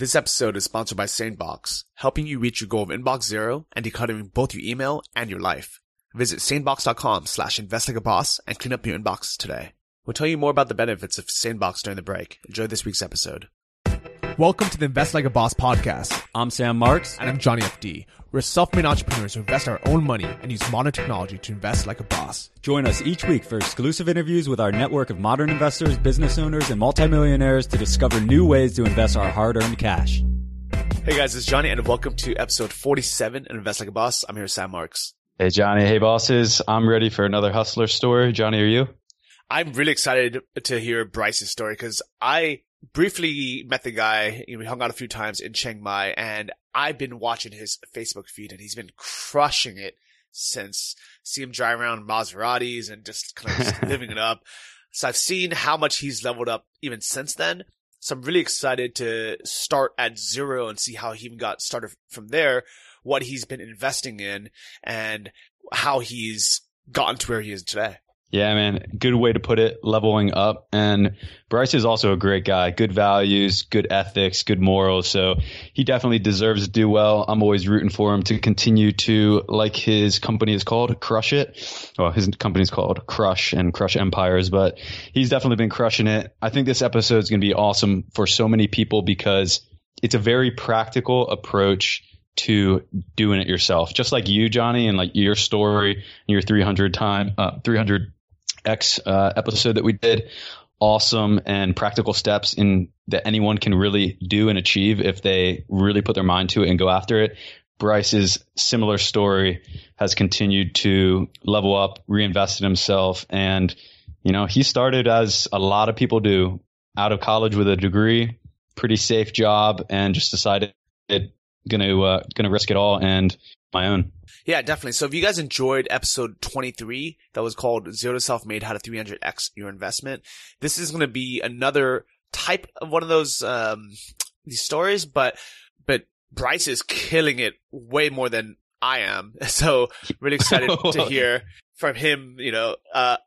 This episode is sponsored by SaneBox, helping you reach your goal of inbox zero and decluttering both your email and your life. Visit sanebox.com/investlikeaboss and clean up your inbox today. We'll tell you more about the benefits of SaneBox during the break. Enjoy this week's episode. Welcome to the Invest Like a Boss podcast. I'm Sam Marks. And I'm Johnny FD. We're self-made entrepreneurs who invest our own money and use modern technology to invest like a boss. Join us each week for exclusive interviews with our network of modern investors, business owners, and multimillionaires to discover new ways to invest our hard-earned cash. Hey guys, it's Johnny and welcome to episode 47 of Invest Like a Boss. I'm here with Sam Marks. Hey Johnny, hey bosses. I'm ready for another hustler story. Johnny, are you? I'm really excited to hear Bryce's story because I briefly met the guy. We hung out a few times in Chiang Mai, and I've been watching his Facebook feed, and he's been crushing it since. See him drive around Maseratis and just kind of just living it up. So I've seen how much he's leveled up even since then. So I'm really excited to start at zero and see how he even got started from there, what he's been investing in, and how he's gotten to where he is today. Yeah, man. Good way to put it, leveling up. And Bryce is also a great guy. Good values, good ethics, good morals. So he definitely deserves to do well. I'm always rooting for him to continue to, like his company is called, Crush It. Well, his company is called Crush and Crush Empires, but he's definitely been crushing it. I think this episode is going to be awesome for so many people because it's a very practical approach to doing it yourself. Just like you, Johnny, and like your story and your 300X episode that we did, awesome and practical steps in that anyone can really do and achieve if they really put their mind to it and go after it. Bryce's similar story has continued to level up, reinvest in himself, and you know, he started as a lot of people do, out of college with a degree, pretty safe job, and just decided gonna risk it all and my own. Yeah, definitely. So if you guys enjoyed episode 23, that was called Zero to Self-Made, How to 300X Your Investment, this is going to be another type of one of those these stories, but Bryce is killing it way more than I am. So really excited to hear from him, you know,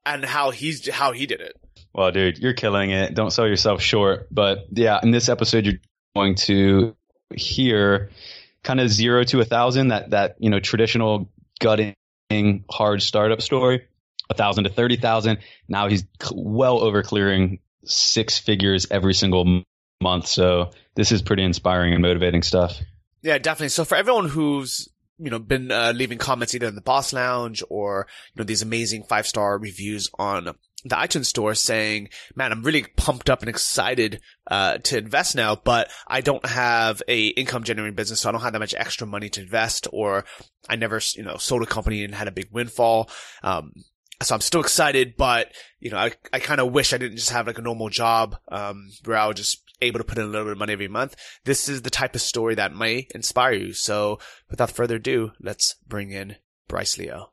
and how he did it. Well, dude, you're killing it. Don't sell yourself short. But yeah, in this episode, you're going to hear kind of 0 to 1,000, that you know, traditional gutting hard startup story, 1,000 to 30,000. Now he's well over clearing 6 figures every single month. So this is pretty inspiring and motivating stuff. Yeah, definitely. So for everyone who's, you know, been leaving comments either in the Boss Lounge or, you know, these amazing 5-star reviews on the iTunes store saying, man, I'm really pumped up and excited to invest now, but I don't have a income generating business, so I don't have that much extra money to invest, or I never, you know, sold a company and had a big windfall. So I'm still excited, but, you know, I kind of wish I didn't just have like a normal job where I was just able to put in a little bit of money every month. This is the type of story that may inspire you. So without further ado, let's bring in Bryce Leo.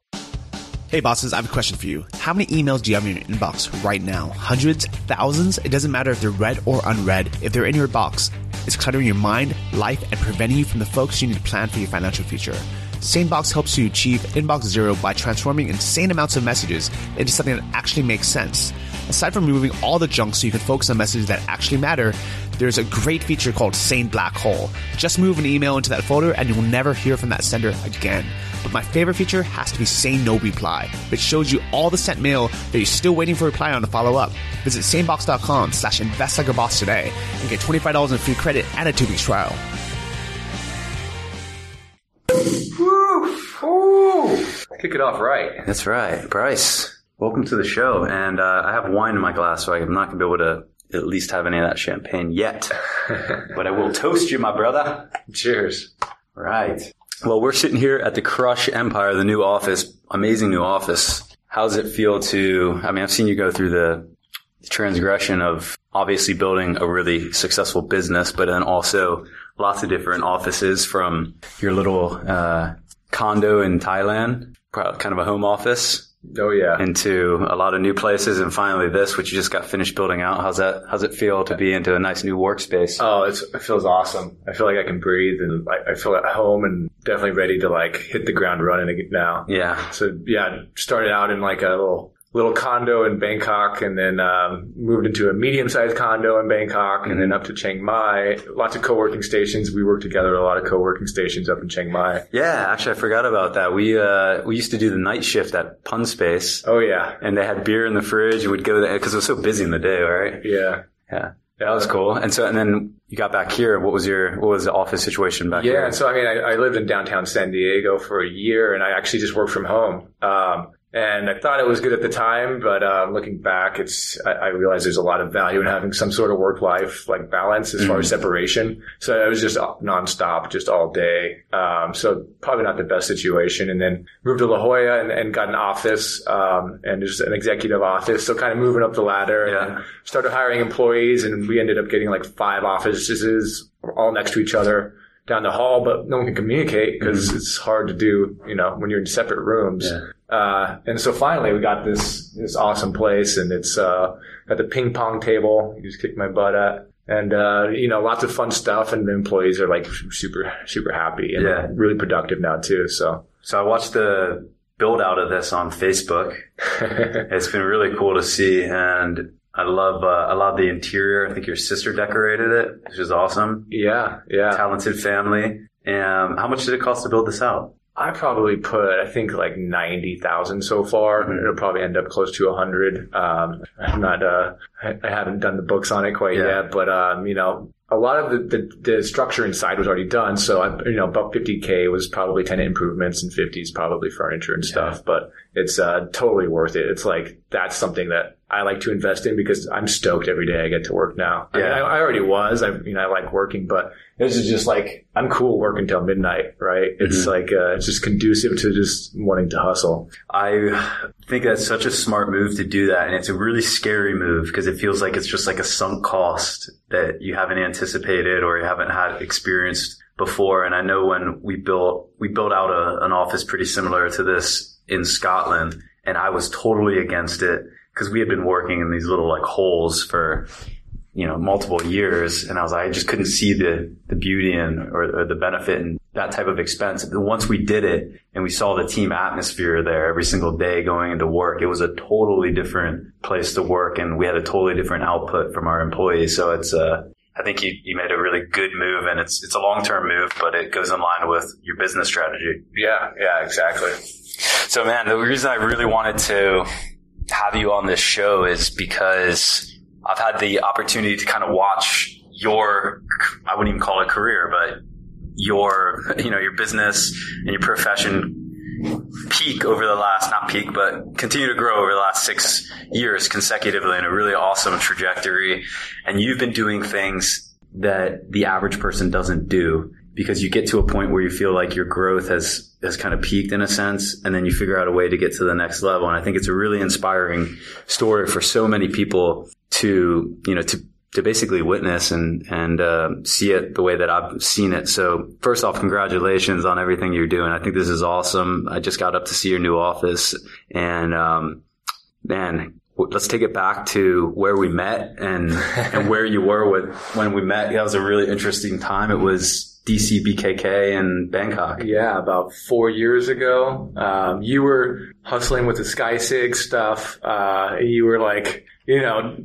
Hey bosses, I have a question for you. How many emails do you have in your inbox right now? Hundreds? Thousands? It doesn't matter if they're read or unread. If they're in your box, it's cluttering your mind, life, and preventing you from the folks you need to plan for your financial future. SaneBox helps you achieve inbox zero by transforming insane amounts of messages into something that actually makes sense. Aside from removing all the junk so you can focus on messages that actually matter, there's a great feature called Sane Black Hole. Just move an email into that folder and you will never hear from that sender again. But my favorite feature has to be Sane No Reply, which shows you all the sent mail that you're still waiting for a reply on to follow up. Visit sanebox.com/investlikeaboss today and get $25 in free credit and a 2-week trial. Kick it off right. That's right. Bryce, welcome to the show. And I have wine in my glass, so I'm not going to be able to at least have any of that champagne yet. But I will toast you, my brother. Cheers. Right. Well, we're sitting here at the Crush Empire, the new office, amazing new office. How does it feel to, I mean, I've seen you go through the transgression of obviously building a really successful business, but then also lots of different offices, from your little condo in Thailand, kind of a home office. Oh yeah. Into a lot of new places, and finally this, which you just got finished building out. How's it feel to be into a nice new workspace? Oh, it feels awesome. I feel like I can breathe, and I feel at home and definitely ready to like hit the ground running now. Yeah. So yeah, started out in like a little little condo in Bangkok, and then moved into a medium-sized condo in Bangkok, and then up to Chiang Mai. Lots of co-working stations. We worked together at a lot of co-working stations up in Chiang Mai. Yeah, actually, I forgot about that. We used to do the night shift at Pun Space. Oh, yeah. And they had beer in the fridge. We'd go there because it was so busy in the day, right? Yeah. Yeah. That was cool. And so, and then you got back here. What was the office situation back here? Yeah. So, I mean, I lived in downtown San Diego for a year, and I actually just worked from home. And I thought it was good at the time, but looking back, I realized there's a lot of value in having some sort of work-life like balance as far as separation. So it was just nonstop, just all day. So probably not the best situation. And then moved to La Jolla and got an office and just an executive office. So kind of moving up the ladder and started hiring employees. And we ended up getting like 5 offices all next to each other down the hall, but no one can communicate because it's hard to do, you know, when you're in separate rooms. Yeah. And so finally we got this awesome place, and it's, got the ping pong table. You just kicked my butt at. And, you know, lots of fun stuff, and the employees are like super, super happy and really productive now too. So I watched the build out of this on Facebook. It's been really cool to see. And I love the interior. I think your sister decorated it, which is awesome. Yeah. Yeah. Talented family. And how much did it cost to build this out? I probably put, I think, like 90,000 so far. It'll probably end up close to 100. I haven't done the books on it quite yet, but, you know, a lot of the structure inside was already done. So, about 50K was probably tenant improvements, and 50 is probably furniture and stuff, but it's totally worth it. It's like, that's something that I like to invest in because I'm stoked every day I get to work now. Yeah. I mean, I already was. I like working, but this is just like, I'm cool working till midnight, right? It's like, it's just conducive to just wanting to hustle. I think that's such a smart move to do that. And it's a really scary move because it feels like it's just like a sunk cost that you haven't anticipated or you haven't had experienced before. And I know when we built out an office pretty similar to this in Scotland, and I was totally against it. Because we had been working in these little like holes for, multiple years. And I was like, I just couldn't see the beauty or the benefit in that type of expense. And once we did it and we saw the team atmosphere there every single day going into work, it was a totally different place to work. And we had a totally different output from our employees. So it's, I think you made a really good move, and it's a long-term move, but it goes in line with your business strategy. Yeah. Yeah, exactly. So man, the reason I really wanted to have you on this show is because I've had the opportunity to kind of watch your, I wouldn't even call it a career, but your business and your profession continue to grow over the last 6 years consecutively in a really awesome trajectory. And you've been doing things that the average person doesn't do, because you get to a point where you feel like your growth has kind of peaked in a sense, and then you figure out a way to get to the next level. And I think it's a really inspiring story for so many people to basically witness and see it the way that I've seen it. So first off, congratulations on everything you're doing. I think this is awesome. I just got up to see your new office, and man, let's take it back to where we met and where you were when we met. That was a really interesting time. It was DCBKK in Bangkok. Yeah, about 4 years ago. You were hustling with the SkySig stuff. You were like,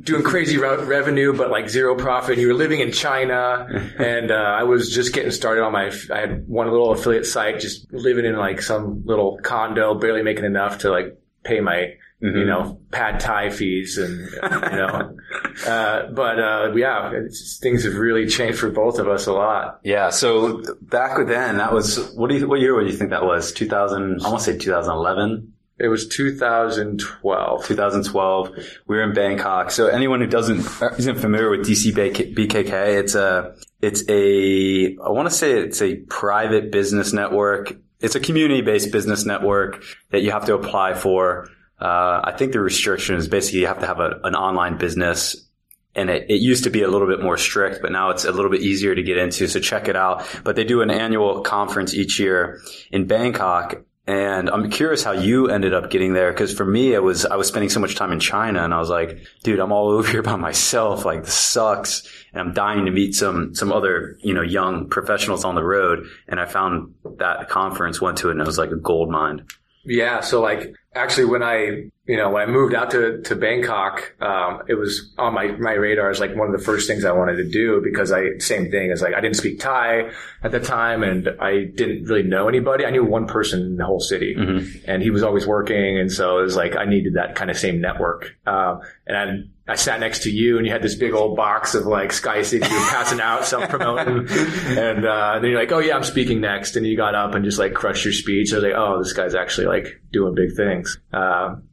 doing crazy revenue, but like zero profit. You were living in China, and I was just getting started on I had one little affiliate site, just living in like some little condo, barely making enough to like pay my pad Thai fees things have really changed for both of us a lot. Yeah. So back then, that was, what year would you think that was? 2000, I want to say 2011. It was 2012. 2012. We were in Bangkok. So anyone who isn't familiar with DCBKK, I want to say it's a private business network. It's a community-based business network that you have to apply for. I think the restriction is basically you have to have an online business, and it used to be a little bit more strict, but now it's a little bit easier to get into. So check it out. But they do an annual conference each year in Bangkok. And I'm curious how you ended up getting there. Cause for me, I was spending so much time in China, and I was like, dude, I'm all over here by myself. Like, this sucks. And I'm dying to meet some other, young professionals on the road. And I found that conference, went to it, and it was like a gold mine. Yeah. So like, Actually, when I moved out to Bangkok, it was on my radar as like one of the first things I wanted to do, because I didn't speak Thai at the time and I didn't really know anybody. I knew one person in the whole city, mm-hmm. and he was always working. And so it was like, I needed that kind of same network. And I sat next to you, and you had this big old box of like SkySig you were passing out, self-promoting. And then you're like, oh yeah, I'm speaking next. And you got up and just like crushed your speech. I was like, oh, this guy's actually like doing big things.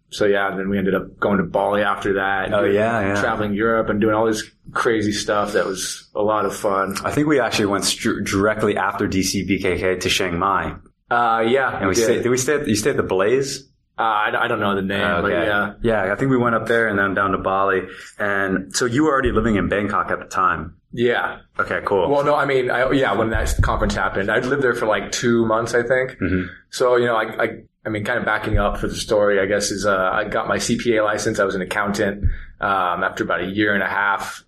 So yeah, and then we ended up going to Bali after that. Oh yeah, yeah. Traveling Europe and doing all this crazy stuff that was a lot of fun. I think we actually went directly after DCBKK to Chiang Mai. Yeah. And you stayed at the Blaze? I don't know the name, okay. But yeah. Yeah, I think we went up there and then down to Bali. And so you were already living in Bangkok at the time. Yeah. Okay, cool. Well, no, I mean, when that conference happened, I lived there for like 2 months, I think. Mm-hmm. So, I mean, kind of backing up for the story, I guess, is I got my CPA license. I was an accountant. After about a year and a half,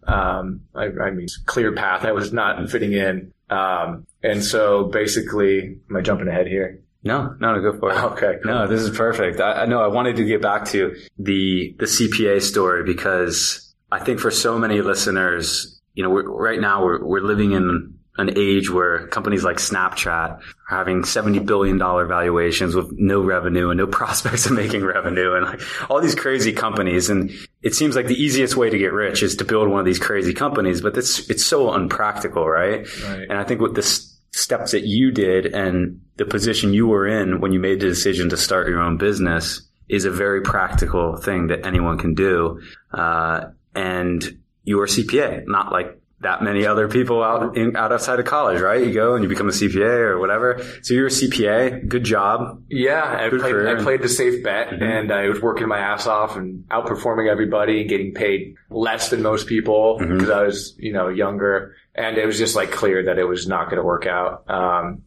clear path. I was not fitting in. And so basically, am I jumping ahead here? No, go for it. Okay. Cool. No, this is perfect. I know I wanted to get back to the CPA story, because I think for so many listeners, we're living in an age where companies like Snapchat are having $70 billion valuations with no revenue and no prospects of making revenue, and like all these crazy companies. And it seems like the easiest way to get rich is to build one of these crazy companies, but it's so unpractical, right? And I think with this steps that you did and the position you were in when you made the decision to start your own business is a very practical thing that anyone can do. And you are a CPA, not like that many other people out outside of college, right? You go and you become a CPA or whatever. So you're a CPA. Good job. Yeah. I played the safe bet, mm-hmm. and I was working my ass off and outperforming everybody and getting paid less than most people, because mm-hmm. I was, younger. And it was just like clear that it was not going to work out.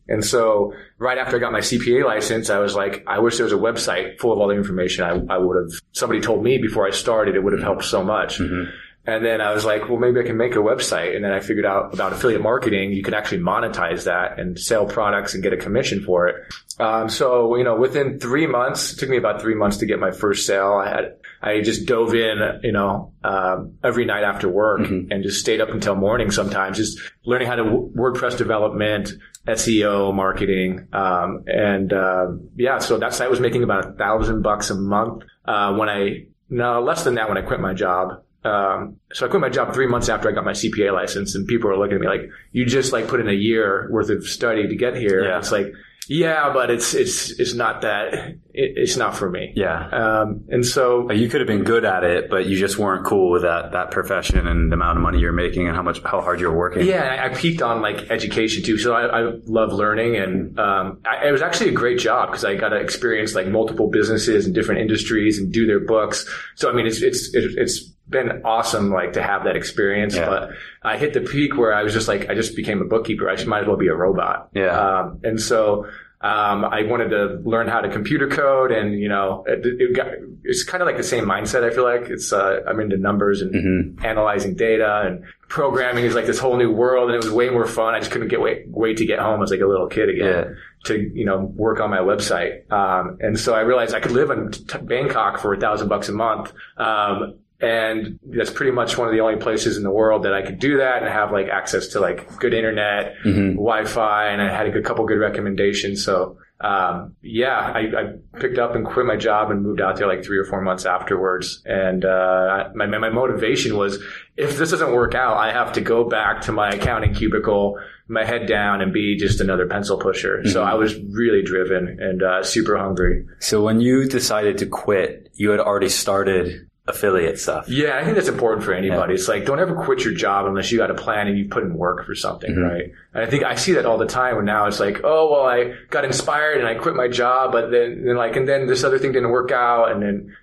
And so right after I got my CPA license, I was like, I wish there was a website full of all the information I would have. Somebody told me before I started, it would have helped so much. Mm-hmm. And then I was like, well, maybe I can make a website. And then I figured out about affiliate marketing, you could actually monetize that and sell products and get a commission for it. So, within 3 months, it took me about 3 months to get my first sale. I just dove in, every night after work, mm-hmm. and just stayed up until morning sometimes, just learning how to WordPress development, SEO, marketing. So that site was making about $1,000 a month. Less than that when I quit my job. So I quit my job 3 months after I got my CPA license, and people are looking at me like, you just like put in a year worth of study to get here. Yeah. It's like, yeah, but it's not that, it's not for me. Yeah. And so you could have been good at it, but you just weren't cool with that profession and the amount of money you're making and how hard you're working. Yeah. I peaked on like education too. So I love learning, and, it was actually a great job, because I got to experience like multiple businesses and different industries and do their books. So, I mean, it's been awesome, like, to have that experience. Yeah. But I hit the peak where I was just like, I just became a bookkeeper. I just might as well be a robot. Yeah. And so, I wanted to learn how to computer code, and, it's kind of like the same mindset. I feel like it's, I'm into numbers and mm-hmm. analyzing data, and programming is like this whole new world, and it was way more fun. I just couldn't wait to get home as like a little kid again, yeah. to, work on my website. And so I realized I could live in Bangkok for $1,000 a month. And that's pretty much one of the only places in the world that I could do that and have like access to like good internet, mm-hmm. Wi-Fi, and I had a couple good recommendations. So, I picked up and quit my job and moved out there like 3 or 4 months afterwards. And, my motivation was, if this doesn't work out, I have to go back to my accounting cubicle, my head down, and be just another pencil pusher. Mm-hmm. So I was really driven and, super hungry. So when you decided to quit, you had already started affiliate stuff. Yeah, I think that's important for anybody. Yeah. It's like, don't ever quit your job unless you got a plan and you put in work for something, mm-hmm. right? And I think I see that all the time. And now it's like, oh, well, I got inspired and I quit my job, but then this other thing didn't work out. And then,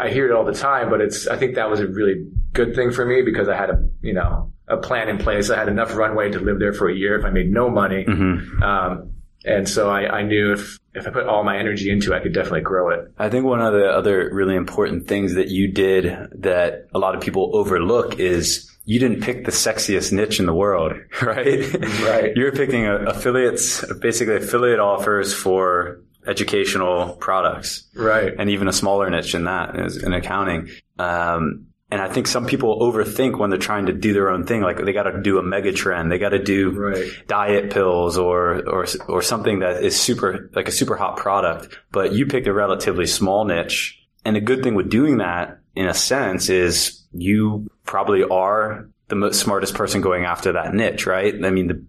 I hear it all the time, but I think that was a really good thing for me, because I had a plan in place. I had enough runway to live there for a year if I made no money. Mm-hmm. And so I knew if I put all my energy into it, I could definitely grow it. I think one of the other really important things that you did that a lot of people overlook is you didn't pick the sexiest niche in the world, right? Right. You're picking affiliate offers for educational products. Right. And even a smaller niche in that is in accounting. And I think some people overthink when they're trying to do their own thing. Like they got to do a mega trend. They got to do diet pills or something that is super, like a super hot product. But you picked a relatively small niche. And the good thing with doing that, in a sense, is you probably are the smartest person going after that niche, right? I mean,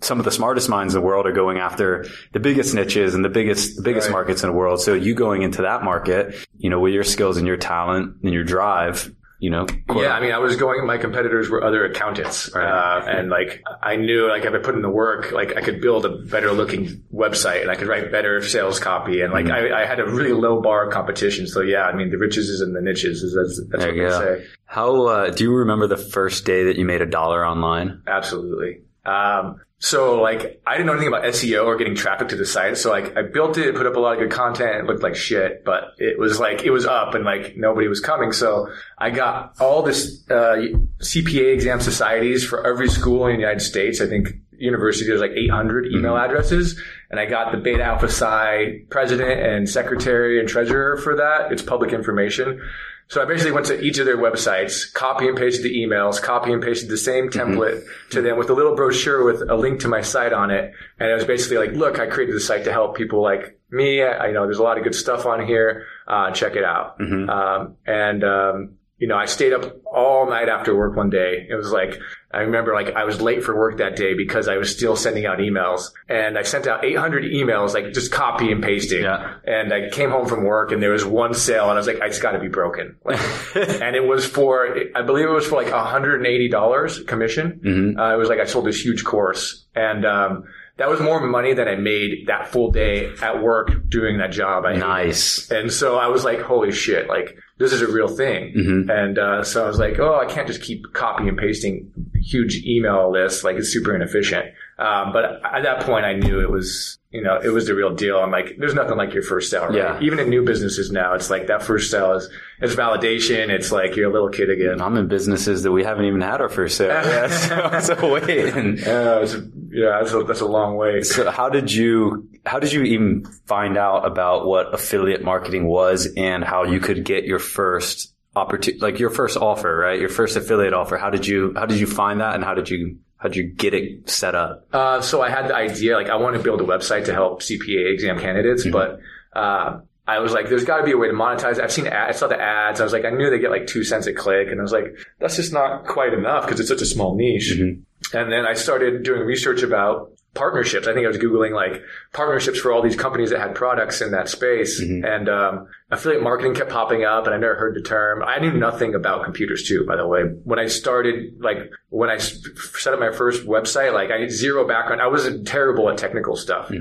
some of the smartest minds in the world are going after the biggest niches and the biggest right. markets in the world. So you going into that market, you know, with your skills and your talent and your drive, you know. Yeah. I mean, I was going, my competitors were other accountants. Right. And like, I knew, like, if I put in the work, like I could build a better looking website and I could write better sales copy. And like, I had a really low bar of competition. So yeah, I mean, the riches is in the niches. That's what I say. How, do you remember the first day that you made $1 online? Absolutely. So like, I didn't know anything about SEO or getting traffic to the site. So like, I built it, put up a lot of good content. It looked like shit, but it was up and like nobody was coming. So I got all this, CPA exam societies for every school in the United States. I think university, there's like 800 email addresses. And I got the Beta Alpha Psi president and secretary and treasurer for that. It's public information. So I basically went to each of their websites, copy and pasted the emails, copy and pasted the same template to them with a little brochure with a link to my site on it. And it was basically like, look, I created this site to help people like me. I you know there's a lot of good stuff on here. Check it out. You know, I stayed up all night after work one day. It was like, I remember like I was late for work that day because I was still sending out emails, and I sent out 800 emails, like just copy and pasting. Yeah. And I came home from work and there was one sale and I was like, it's got to be broken. Like, and it was for, I believe it was for like $180 commission. It was like, I sold this huge course, and, that was more money than I made that full day at work doing that job. Nice. And so I was like, holy shit, like this is a real thing. And so I was like, oh, I can't just keep copy and pasting huge email lists. Like it's super inefficient. But at that point I knew it was, you know, it was the real deal. I'm like, there's nothing like your first sale, right? Yeah. Even in new businesses now, it's like that first sale is, it's validation. It's like you're a little kid again. I'm in businesses that we haven't even had our first sale. So wait. That's a long way. So how did you even find out about what affiliate marketing was and how you could get your first opportunity, like your first offer, right? Your first affiliate offer. How did you find that and how'd you get it set up? So I had the idea, like I want to build a website to help CPA exam candidates, but I was like, there's got to be a way to monetize it. I saw the ads. I was like, I knew they get like 2 cents a click. And I was like, that's just not quite enough because it's such a small niche. And then I started doing research about partnerships. I think I was Googling like partnerships for all these companies that had products in that space. And affiliate marketing kept popping up and I never heard the term. I knew nothing about computers too, by the way. When I started, like when I set up my first website, like I had zero background. I was terrible at technical stuff.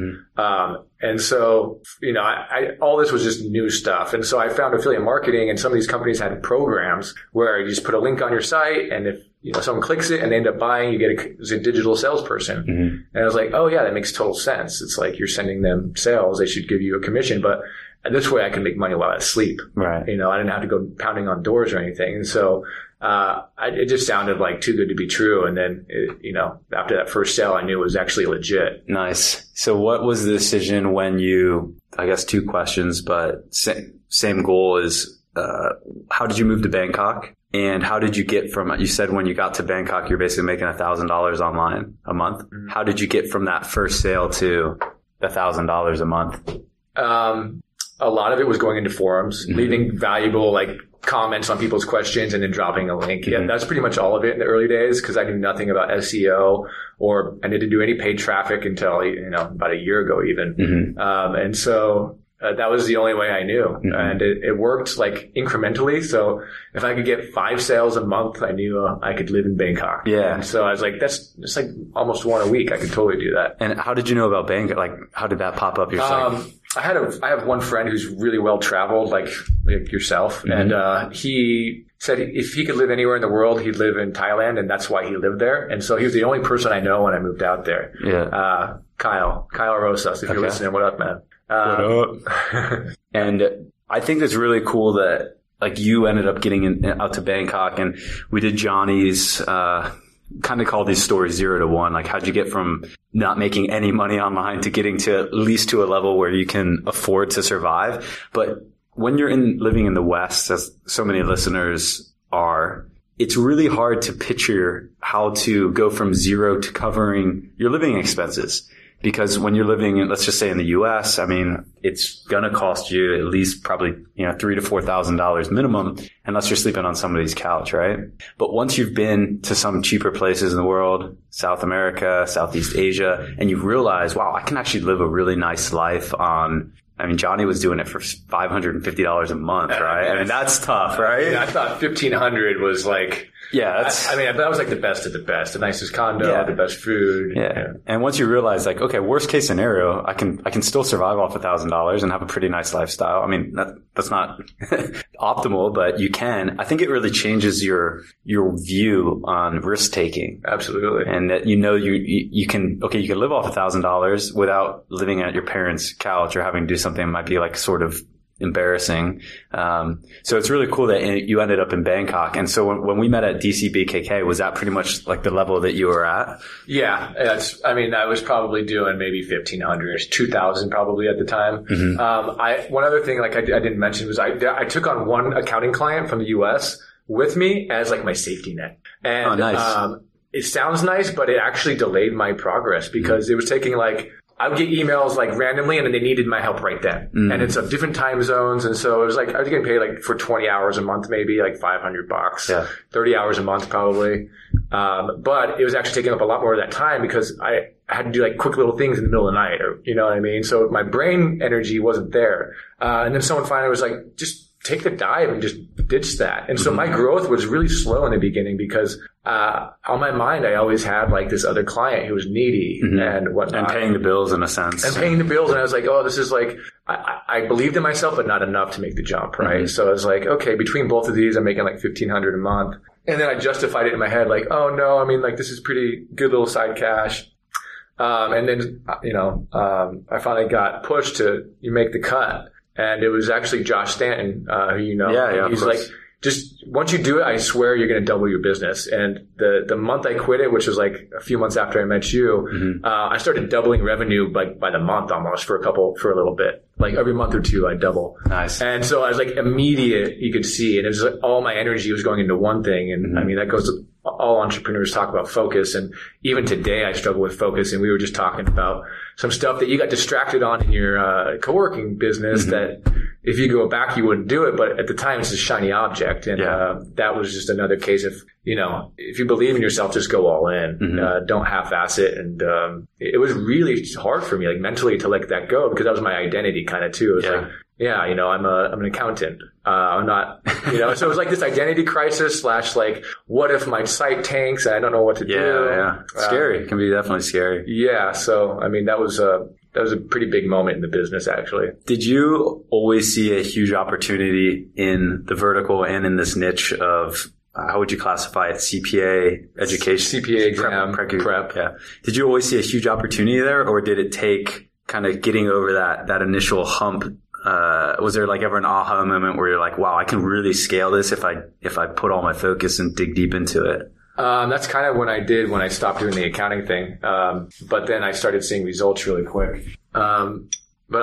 And so, you know, I all this was just new stuff. And so I found affiliate marketing and some of these companies had programs where you just put a link on your site and if, you know, someone clicks it and they end up buying, you get a digital salesperson. And I was like, oh yeah, that makes total sense. It's like you're sending them sales. They should give you a commission, but this way I can make money while I sleep. Right. You know, I didn't have to go pounding on doors or anything. And so, it just sounded like too good to be true. And then, you know, after that first sale, I knew it was actually legit. Nice. So what was the decision when you, I guess two questions, but same goal is, how did you move to Bangkok? And how did you get from, you said when you got to Bangkok, you're basically making $1,000 online a month. How did you get from that first sale to $1,000 a month? A lot of it was going into forums, leaving valuable like comments on people's questions and then dropping a link. And that's pretty much all of it in the early days because I knew nothing about SEO or I didn't do any paid traffic until, you know, about a year ago even. And so... that was the only way I knew. And it worked like incrementally. So if I could get 5 sales a month, I knew I could live in Bangkok. Yeah. And so I was like, that's just like almost one a week. I could totally do that. And how did you know about Bangkok? Like, how did that pop up your site? I have one friend who's really well traveled, like yourself. And, he said if he could live anywhere in the world, he'd live in Thailand. And that's why he lived there. And so he was the only person I know when I moved out there. Yeah. Kyle Rosas, if you're listening, what up, man? And I think it's really cool that like you ended up getting out to Bangkok and we did Johnny's, kind of call these stories 0 to 1. Like, how'd you get from not making any money online to getting to at least to a level where you can afford to survive? But when you're living in the West, as so many listeners are, it's really hard to picture how to go from zero to covering your living expenses. Because when you're living in, let's just say in the US, I mean, it's going to cost you at least probably, $3,000 to $4,000 minimum, unless you're sleeping on somebody's couch, right? But once you've been to some cheaper places in the world, South America, Southeast Asia, and you realize, wow, I can actually live a really nice life on, Johnny was doing it for $550 a month, right? That's tough, right? I thought $1,500 was like... Yeah, that was like the best of the best, the nicest condo, the best food. Yeah. And once you realize, like, okay, worst case scenario, I can still survive off $1,000 and have a pretty nice lifestyle. I mean, that's not optimal, but you can. I think it really changes your view on risk taking. Absolutely. And that you can live off $1,000 without living at your parents' couch or having to do something that might be like sort of embarrassing. So it's really cool that you ended up in Bangkok. And so when we met at DCBKK, was that pretty much like the level that you were at? Yeah. I was probably doing maybe $1,500, $2,000 probably at the time. Mm-hmm. One other thing like I didn't mention was I took on one accounting client from the US with me as like my safety net. And oh, nice. It sounds nice, but it actually delayed my progress because it was taking like I would get emails like randomly and then they needed my help right then. Mm. And it's of different time zones. And so it was like, I was getting paid like for 20 hours a month, maybe like $500, 30 hours a month probably. But it was actually taking up a lot more of that time because I had to do like quick little things in the middle of the night or, you know what I mean? So my brain energy wasn't there. And then someone finally was like, just take the dive and just ditch that. And so my growth was really slow in the beginning because on my mind, I always had like this other client who was needy and whatnot. And paying the bills in a sense. And I was like, oh, this is like, I believed in myself, but not enough to make the jump, right? Mm-hmm. So I was like, okay, between both of these, I'm making like $1,500 a month. And then I justified it in my head like, oh no, this is pretty good little side cash. And then, I finally got pushed to you make the cut. And it was actually Josh Stanton, who you know. Yeah, he's like, just once you do it, I swear you're going to double your business. And the month I quit it, which was like a few months after I met you, I started doubling revenue by the month almost for a little bit. Like every month or two, I double. Nice. And so I was like immediate, you could see. And it was like all my energy was going into one thing. And that goes to all entrepreneurs talk about focus. And even today, I struggle with focus. And we were just talking about some stuff that you got distracted on in your co-working business that if you go back, you wouldn't do it. But at the time, it's a shiny object. And that was just another case of, if you believe in yourself, just go all in. Don't half-ass it. And it was really hard for me, like mentally, to let that go because that was my identity kind of too. It was I'm an accountant. I'm not, so it was like this identity crisis / like, what if my site tanks? I don't know what to do. Scary. It can be definitely scary. Yeah. So, that was a pretty big moment in the business, actually. Did you always see a huge opportunity in the vertical and in this niche of, how would you classify it? CPA education? CPA exam prep. Yeah. Did you always see a huge opportunity there, or did it take kind of getting over that initial hump? Was there like ever an aha moment where you're like, wow, I can really scale this if I put all my focus and dig deep into it? That's kind of when I stopped doing the accounting thing. But then I started seeing results really quick. But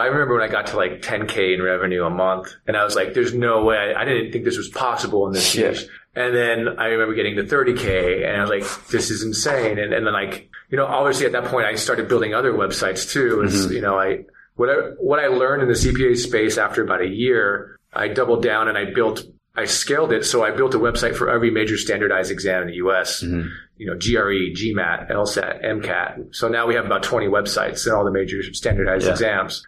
I remember when I got to like 10K in revenue a month and I was like, there's no way. I didn't think this was possible in this niche. And then I remember getting to 30K and I was like, this is insane. And then like, obviously at that point I started building other websites too. And, what I learned in the CPA space after about a year, I doubled down and I scaled it. So I built a website for every major standardized exam in the US, GRE, GMAT, LSAT, MCAT. So now we have about 20 websites in all the major standardized exams.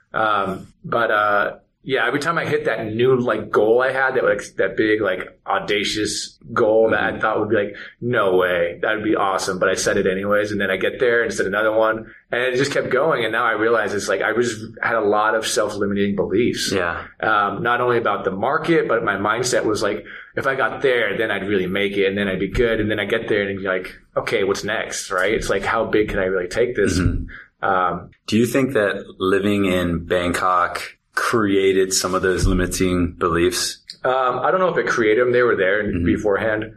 Every time I hit that new like goal I had, that big like audacious goal that I thought would be like, no way, that would be awesome. But I said it anyways, and then I get there and said another one, and it just kept going. And now I realize it's like I just had a lot of self-limiting beliefs. Yeah. Not only about the market, but my mindset was like, if I got there, then I'd really make it, and then I'd be good. And then I get there, and you're like, okay, what's next, right? It's like, how big can I really take this? Mm-hmm. Do you think that living in Bangkok created some of those limiting beliefs? I don't know if it created them. They were there beforehand.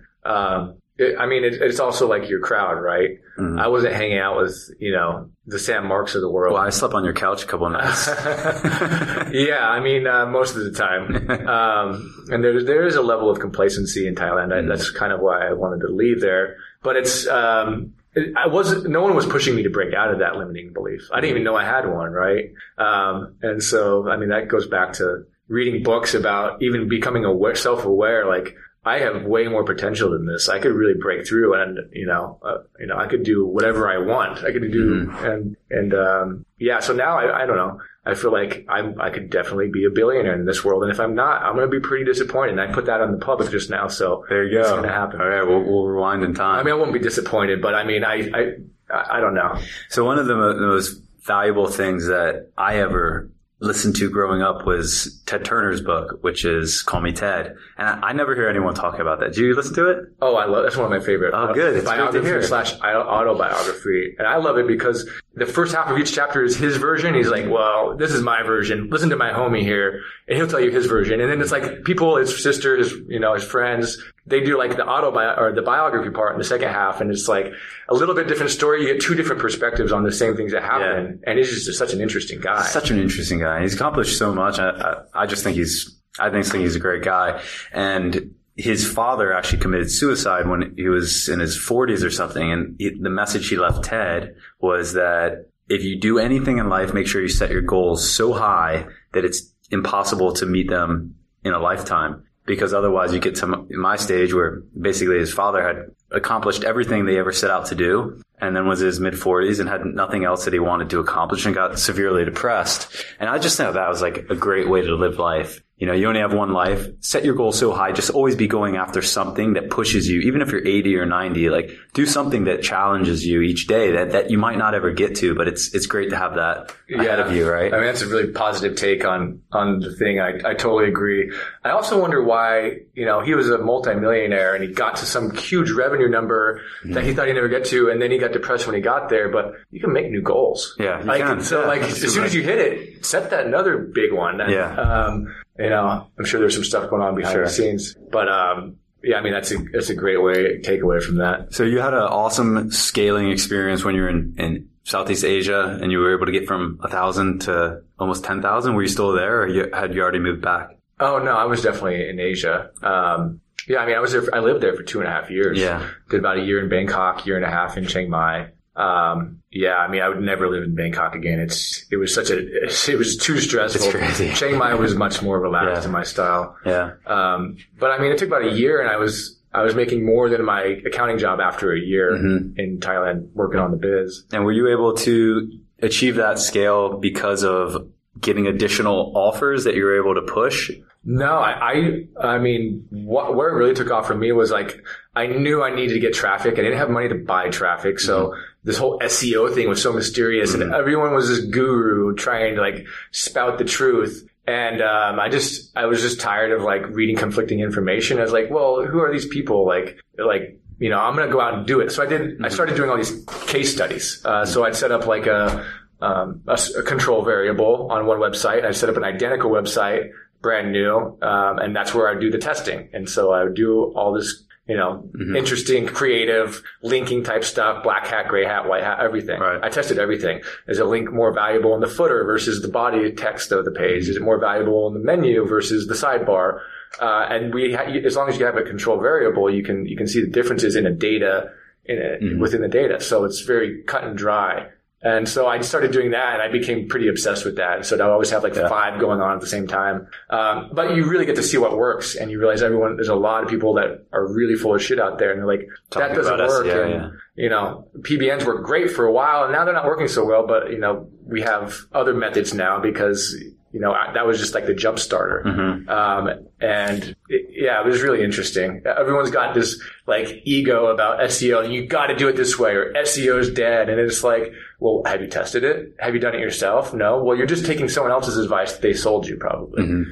I mean, it's also like your crowd, right? Mm-hmm. I wasn't hanging out with, you know, the Sam Marks of the world. Well, I slept on your couch a couple of nights. Yeah, I mean, most of the time. And there is a level of complacency in Thailand. Mm-hmm. That's kind of why I wanted to leave there. But it's no one was pushing me to break out of that limiting belief. I didn't even know I had one, right? And so, I mean, that goes back to reading books about even becoming aware, self-aware, like, I have way more potential than this. I could really break through, and I could do whatever I want. I could do, yeah. So now I don't know. I feel like I could definitely be a billionaire in this world, and if I'm not, I'm going to be pretty disappointed. And I put that on the public just now, so there you go. It's going to happen. All right, we'll rewind in time. I mean, I won't be disappointed, but I mean, I don't know. So one of the most valuable things that I ever listened to growing up was Ted Turner's book, which is Call Me Ted. And I never hear anyone talking about that. Do you listen to it? Oh, I love it. That's one of my favorite. Oh, good. It's biography / autobiography. And I love it because the first half of each chapter is his version. He's like, well, this is my version. Listen to my homie here. And he'll tell you his version. And then it's like people, his sister, his friends, they do like the the biography part in the second half. And it's like a little bit different story. You get two different perspectives on the same things that happen. Yeah. And he's just such an interesting guy. Such an interesting guy. He's accomplished so much. I just think he's a great guy. And his father actually committed suicide when he was in his 40s or something. And the message he left Ted was that if you do anything in life, make sure you set your goals so high that it's impossible to meet them in a lifetime. Because otherwise you get to my stage where basically his father had accomplished everything they ever set out to do and then was in his mid-40s and had nothing else that he wanted to accomplish and got severely depressed. And I just thought that was like a great way to live life. You know, you only have one life. Set your goals so high. Just always be going after something that pushes you. Even if you're 80 or 90, like do something that challenges you each day that you might not ever get to, but it's great to have that ahead of you, right? I mean, that's a really positive take on the thing. I totally agree. I also wonder why, you know, he was a multimillionaire and he got to some huge revenue number that he thought he'd never get to, and then he got depressed when he got there, but you can make new goals. Yeah, you can. So as soon as you hit it, set that another big one. Yeah. You know, I'm sure there's some stuff going on behind the scenes, but yeah, I mean, that's a great way takeaway from that. So you had an awesome scaling experience when you were in Southeast Asia, and you were able to get from 1,000 to almost 10,000. Were you still there, or had you already moved back? Oh no, I was definitely in Asia. Yeah, I mean, I was there. I lived there for 2.5 years. Yeah, did about a year in Bangkok, 1.5 years in Chiang Mai. Yeah, I mean, I would never live in Bangkok again. It was too stressful. It's crazy. Chiang Mai was much more relaxed in my style. Yeah. But I mean, it took about a year, and I was making more than my accounting job after a year in Thailand working on the biz. And were you able to achieve that scale because of getting additional offers that you were able to push? No, I mean, where it really took off for me was like, I knew I needed to get traffic. I didn't have money to buy traffic. So this whole SEO thing was so mysterious and everyone was this guru trying to like spout the truth. And, I was just tired of like reading conflicting information. I was like, well, who are these people? Like, you know, I'm going to go out and do it. So I started doing all these case studies. So I'd set up like a control variable on one website. I set up an identical website, brand new, and that's where I do the testing. And so I would do all this, you know, interesting, creative, linking type stuff, black hat, gray hat, white hat, everything. Right. I tested everything. Is a link more valuable in the footer versus the body text of the page? Is it more valuable in the menu versus the sidebar? And as long as you have a control variable, you can see the differences in within the data. So it's very cut and dry. And so I started doing that, and I became pretty obsessed with that. So I always have like the five going on at the same time. But you really get to see what works, and you realize there's a lot of people that are really full of shit out there, and they're like, that doesn't work. Yeah, and, you know, PBNs were great for a while, and now they're not working so well, but, you know, we have other methods now because, you know, that was just like the jump starter. It was really interesting. Everyone's got this like ego about SEO and you got to do it this way or SEO is dead. And it's like, well, have you tested it? Have you done it yourself? No. Well, you're just taking someone else's advice that they sold you probably. And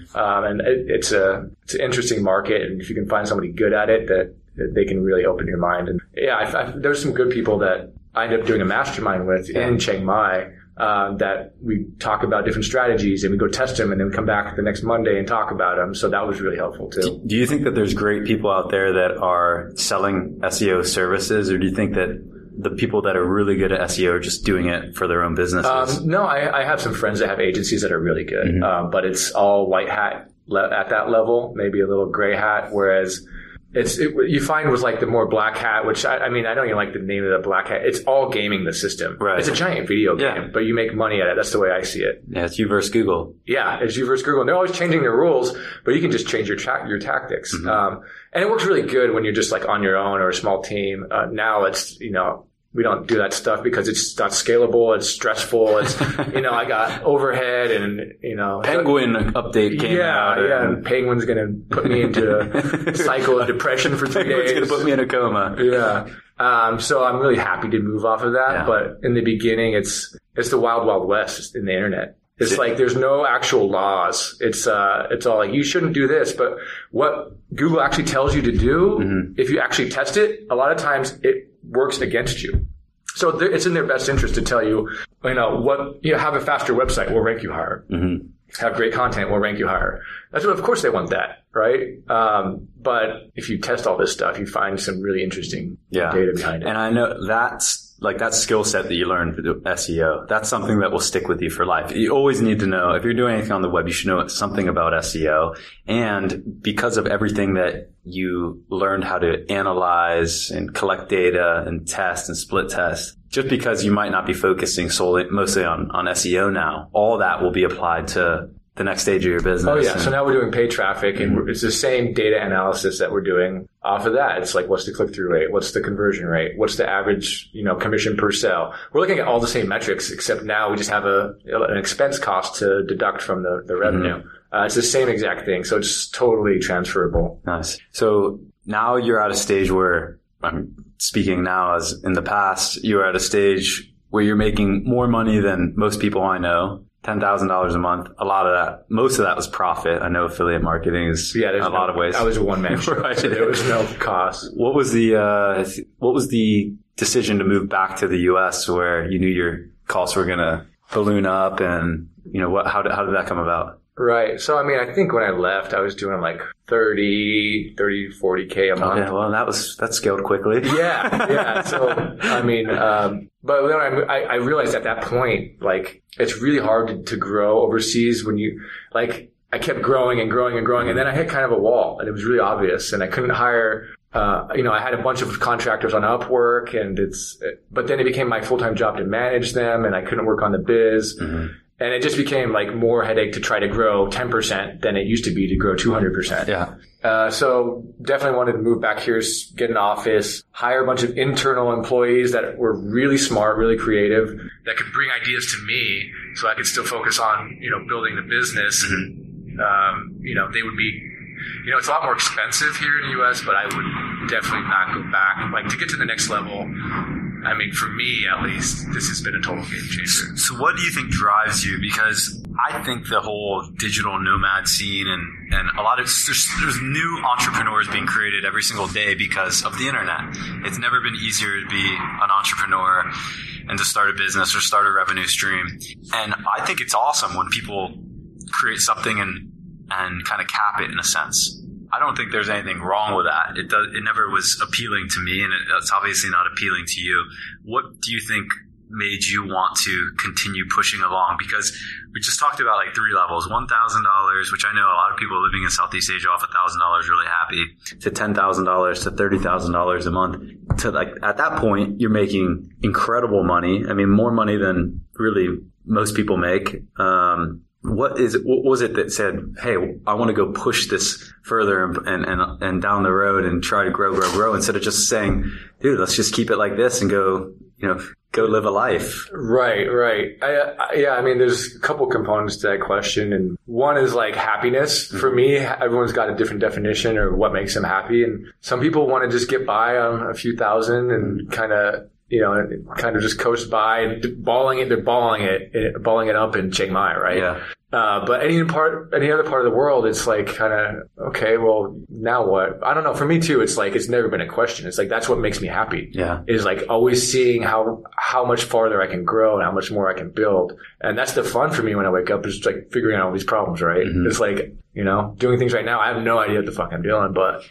it's an interesting market. And if you can find somebody good at it, that they can really open your mind. And yeah, there's some good people that I ended up doing a mastermind with in Chiang Mai. that we talk about different strategies and we go test them and then come back the next Monday and talk about them. So that was really helpful too. Do you think that there's great people out there that are selling SEO services, or do you think that the people that are really good at SEO are just doing it for their own businesses? No, I have some friends that have agencies that are really good, mm-hmm. But it's all white hat at that level, maybe a little gray hat. Whereas you find with like the more black hat, which I mean, I don't even like the name of the black hat. It's all gaming the system. Right. It's a giant video game, yeah. But you make money at it. That's the way I see it. Yeah, it's you versus Google. Yeah, it's you versus Google. And they're always changing their rules, but you can just change your tactics. Mm-hmm. And it works really good when you're just like on your own or a small team. Now it's, we don't do that stuff because it's not scalable. It's stressful. It's, I got overhead and, Penguin update came out. Yeah. And Penguin's going to put me into a cycle of depression for 3 days. Penguin's going to put me in a coma. Yeah. So I'm really happy to move off of that. Yeah. But in the beginning, it's the wild, wild west in the internet. It's like there's no actual laws. It's all like you shouldn't do this, but what Google actually tells you to do, mm-hmm. if you actually test it, a lot of times it works against you. So it's in their best interest to tell you, have a faster website, we'll rank you higher. Mm-hmm. Have great content, we'll rank you higher. That's what, of course, they want that, right? But if you test all this stuff, you find some really interesting data behind it. And I know that's. Like that skill set that you learn for SEO, that's something that will stick with you for life. You always need to know, if you're doing anything on the web, you should know something about SEO. And because of everything that you learned how to analyze and collect data and test and split test, just because you might not be focusing mostly on SEO now, all that will be applied to the next stage of your business. Oh, yeah. So now we're doing paid traffic, and it's the same data analysis that we're doing off of that. It's like, what's the click-through rate? What's the conversion rate? What's the average, commission per sale? We're looking at all the same metrics, except now we just have an expense cost to deduct from the revenue. Mm-hmm. It's the same exact thing. So it's totally transferable. Nice. So now you're at a stage where, I'm speaking now as in the past, you were at a stage where you're making more money than most people I know. $10,000 a month. A lot of that, most of that was profit. I know affiliate marketing is lot of ways. I was a one-man show. Right. So there was no cost. What was the decision to move back to the U.S. where you knew your costs were going to balloon up, and how did that come about? Right. So, I think when I left, I was doing like 40K a month. Oh, yeah. Well, that scaled quickly. Yeah. So, but then I realized at that point, like, it's really hard to grow overseas when you, like, I kept growing and growing and growing. And then I hit kind of a wall, and it was really obvious, and I couldn't hire, I had a bunch of contractors on Upwork, but then it became my full-time job to manage them, and I couldn't work on the biz. Mm-hmm. And it just became like more headache to try to grow 10% than it used to be to grow 200%. Yeah. So definitely wanted to move back here, get an office, hire a bunch of internal employees that were really smart, really creative, that could bring ideas to me so I could still focus on, building the business. Mm-hmm. They would be, it's a lot more expensive here in the US, but I would definitely not go back. Like to get to the next level, for me at least, this has been a total game changer. So what do you think drives you? Because I think the whole digital nomad scene and a lot of there's new entrepreneurs being created every single day because of the internet. It's never been easier to be an entrepreneur and to start a business or start a revenue stream. And I think it's awesome when people create something and kind of cap it in a sense. I don't think there's anything wrong with that. It never was appealing to me, and it's obviously not appealing to you. What do you think made you want to continue pushing along? Because we just talked about like three levels, $1,000, which I know a lot of people living in Southeast Asia off $1,000 really happy, to $10,000 to $30,000 a month. To like at that point, you're making incredible money. More money than really most people make. What was it that said, hey, I want to go push this further and down the road and try to grow instead of just saying, dude, let's just keep it like this and go live a life. Right. There's a couple components to that question. And one is like happiness. For me, everyone's got a different definition or what makes them happy. And some people want to just get by on a few thousand and kind of just coast by, balling it up in Chiang Mai, right? Yeah. But any other part of the world, it's like kind of, okay, well, now what? I don't know. For me too, it's like, it's never been a question. It's like, that's what makes me happy. Yeah. Is like always seeing how much farther I can grow and how much more I can build. And that's the fun for me when I wake up, is like figuring out all these problems, right? Mm-hmm. It's like, you know, doing things right now, I have no idea what the fuck I'm doing, but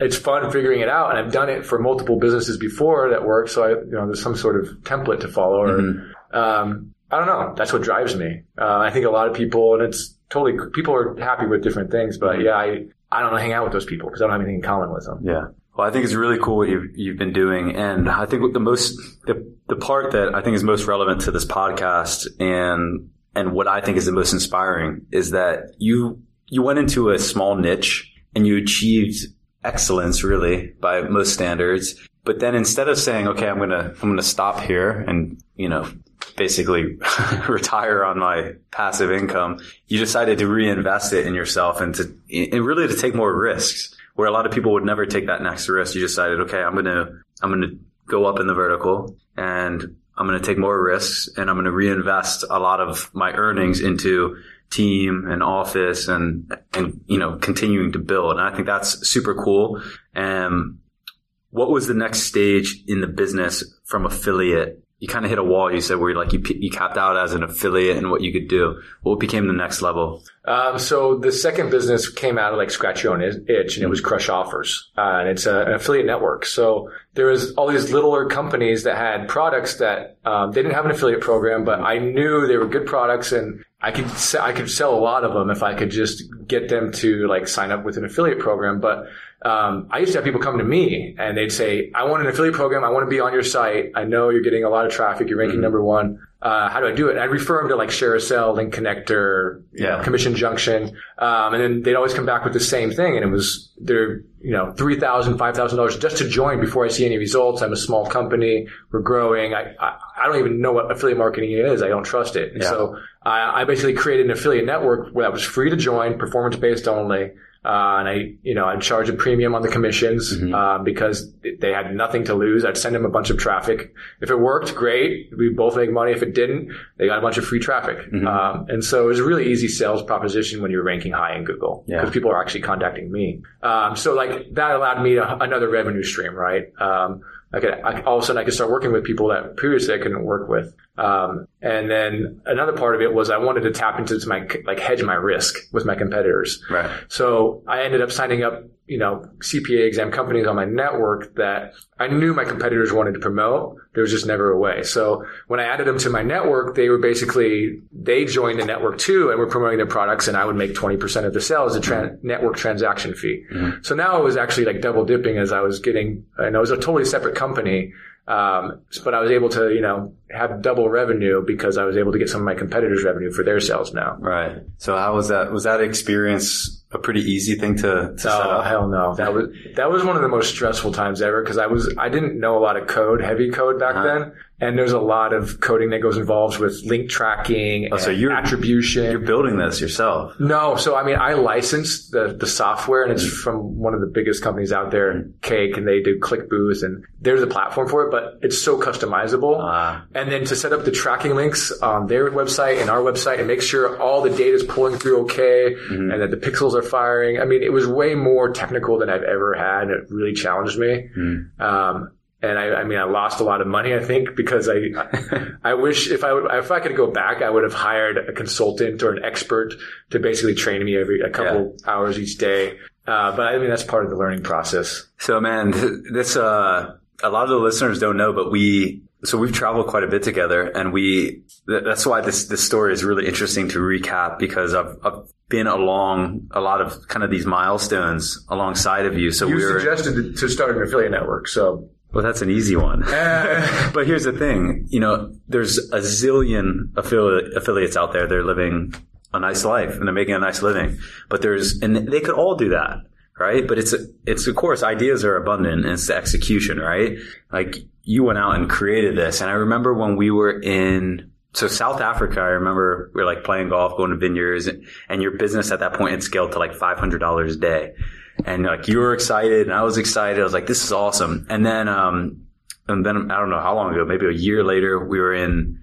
it's fun figuring it out. And I've done it for multiple businesses before that work. So I, you know, there's some sort of template to follow, or, mm-hmm. I don't know. That's what drives me. I think a lot of people, and it's totally, people are happy with different things, but yeah, I don't hang out with those people because I don't have anything in common with them. Yeah. Well, I think it's really cool what you've been doing. And I think the part that I think is most relevant to this podcast and what I think is the most inspiring is that you went into a small niche and you achieved excellence really by most standards. But then instead of saying, okay, I'm going to stop here and, you know, basically retire on my passive income, you decided to reinvest it in yourself and really to take more risks where a lot of people would never take that next risk. You decided, okay, I'm going to go up in the vertical and I'm going to take more risks and I'm going to reinvest a lot of my earnings into team and office and, you know, continuing to build. And I think that's super cool. What was the next stage in the business from affiliate? You kind of hit a wall, you said, where like you capped out as an affiliate and what you could do. What became the next level? So the second business came out of like scratch your own itch, and it was Crush Offers. And it's an affiliate network. So there was all these littler companies that had products that they didn't have an affiliate program, but I knew they were good products and I could sell a lot of them if I could just get them to like sign up with an affiliate program. But I used to have people come to me and they'd say, I want an affiliate program. I want to be on your site. I know you're getting a lot of traffic. You're ranking number one. How do I do it? And I'd refer them to like ShareASale, Link Connector, you know, Commission Junction. And then they'd always come back with the same thing. And it was their, you know, $3,000, $5,000 just to join before I see any results. I'm a small company. We're growing. I don't even know what affiliate marketing is. I don't trust it. And so I basically created an affiliate network where that was free to join, performance-based only. And I'd charge a premium on the commissions, because they had nothing to lose. I'd send them a bunch of traffic. If it worked, great. We both make money. If it didn't, they got a bunch of free traffic. And so it was a really easy sales proposition when you're ranking high in Google, because people are actually contacting me. So like that allowed me another revenue stream, right? All of a sudden I could start working with people that previously I couldn't work with. And then another part of it was I wanted to tap into my, like, hedge my risk with my competitors. Right. So I ended up signing up, you know, CPA exam companies on my network that I knew my competitors wanted to promote. There was just never a way. So when I added them to my network, they joined the network too and were promoting their products, and I would make 20% of the sales, the network transaction fee. Mm-hmm. So now it was actually like double dipping as I was getting, and I was a totally separate company. But I was able to, you know, have double revenue because I was able to get some of my competitors' revenue for their sales now. Right. So how was that? Was that experience a pretty easy thing to set up? Oh, hell no. That was one of the most stressful times ever because I didn't know a lot of code, heavy code back then. And there's a lot of coding that goes involved with link tracking and attribution. You're building this yourself. No. So, I mean, I licensed the software, and it's from one of the biggest companies out there, Cake, and they do ClickBooth, and there's a platform for it, but it's so customizable. And then to set up the tracking links on their website and our website and make sure all the data is pulling through okay and that the pixels are firing. I mean, it was way more technical than I've ever had. It really challenged me. And I lost a lot of money, I think, because I wish if I could go back, I would have hired a consultant or an expert to basically train me a couple hours each day. But I mean, that's part of the learning process. So man, this, a lot of the listeners don't know, but we've traveled quite a bit together, and that's why this story is really interesting to recap, because I've been along a lot of kind of these milestones alongside of you. So you suggested to start an affiliate network. So. Well, that's an easy one. But here's the thing. You know, there's a zillion affiliates out there. They're living a nice life and they're making a nice living. But and they could all do that, right? But it's of course, ideas are abundant, and it's the execution, right? Like you went out and created this. And I remember when we were in South Africa, I remember we were like playing golf, going to vineyards, and your business at that point had scaled to like $500 a day. And like you were excited and I was excited. I was like, this is awesome. And then, I don't know how long ago, maybe a year later, we were in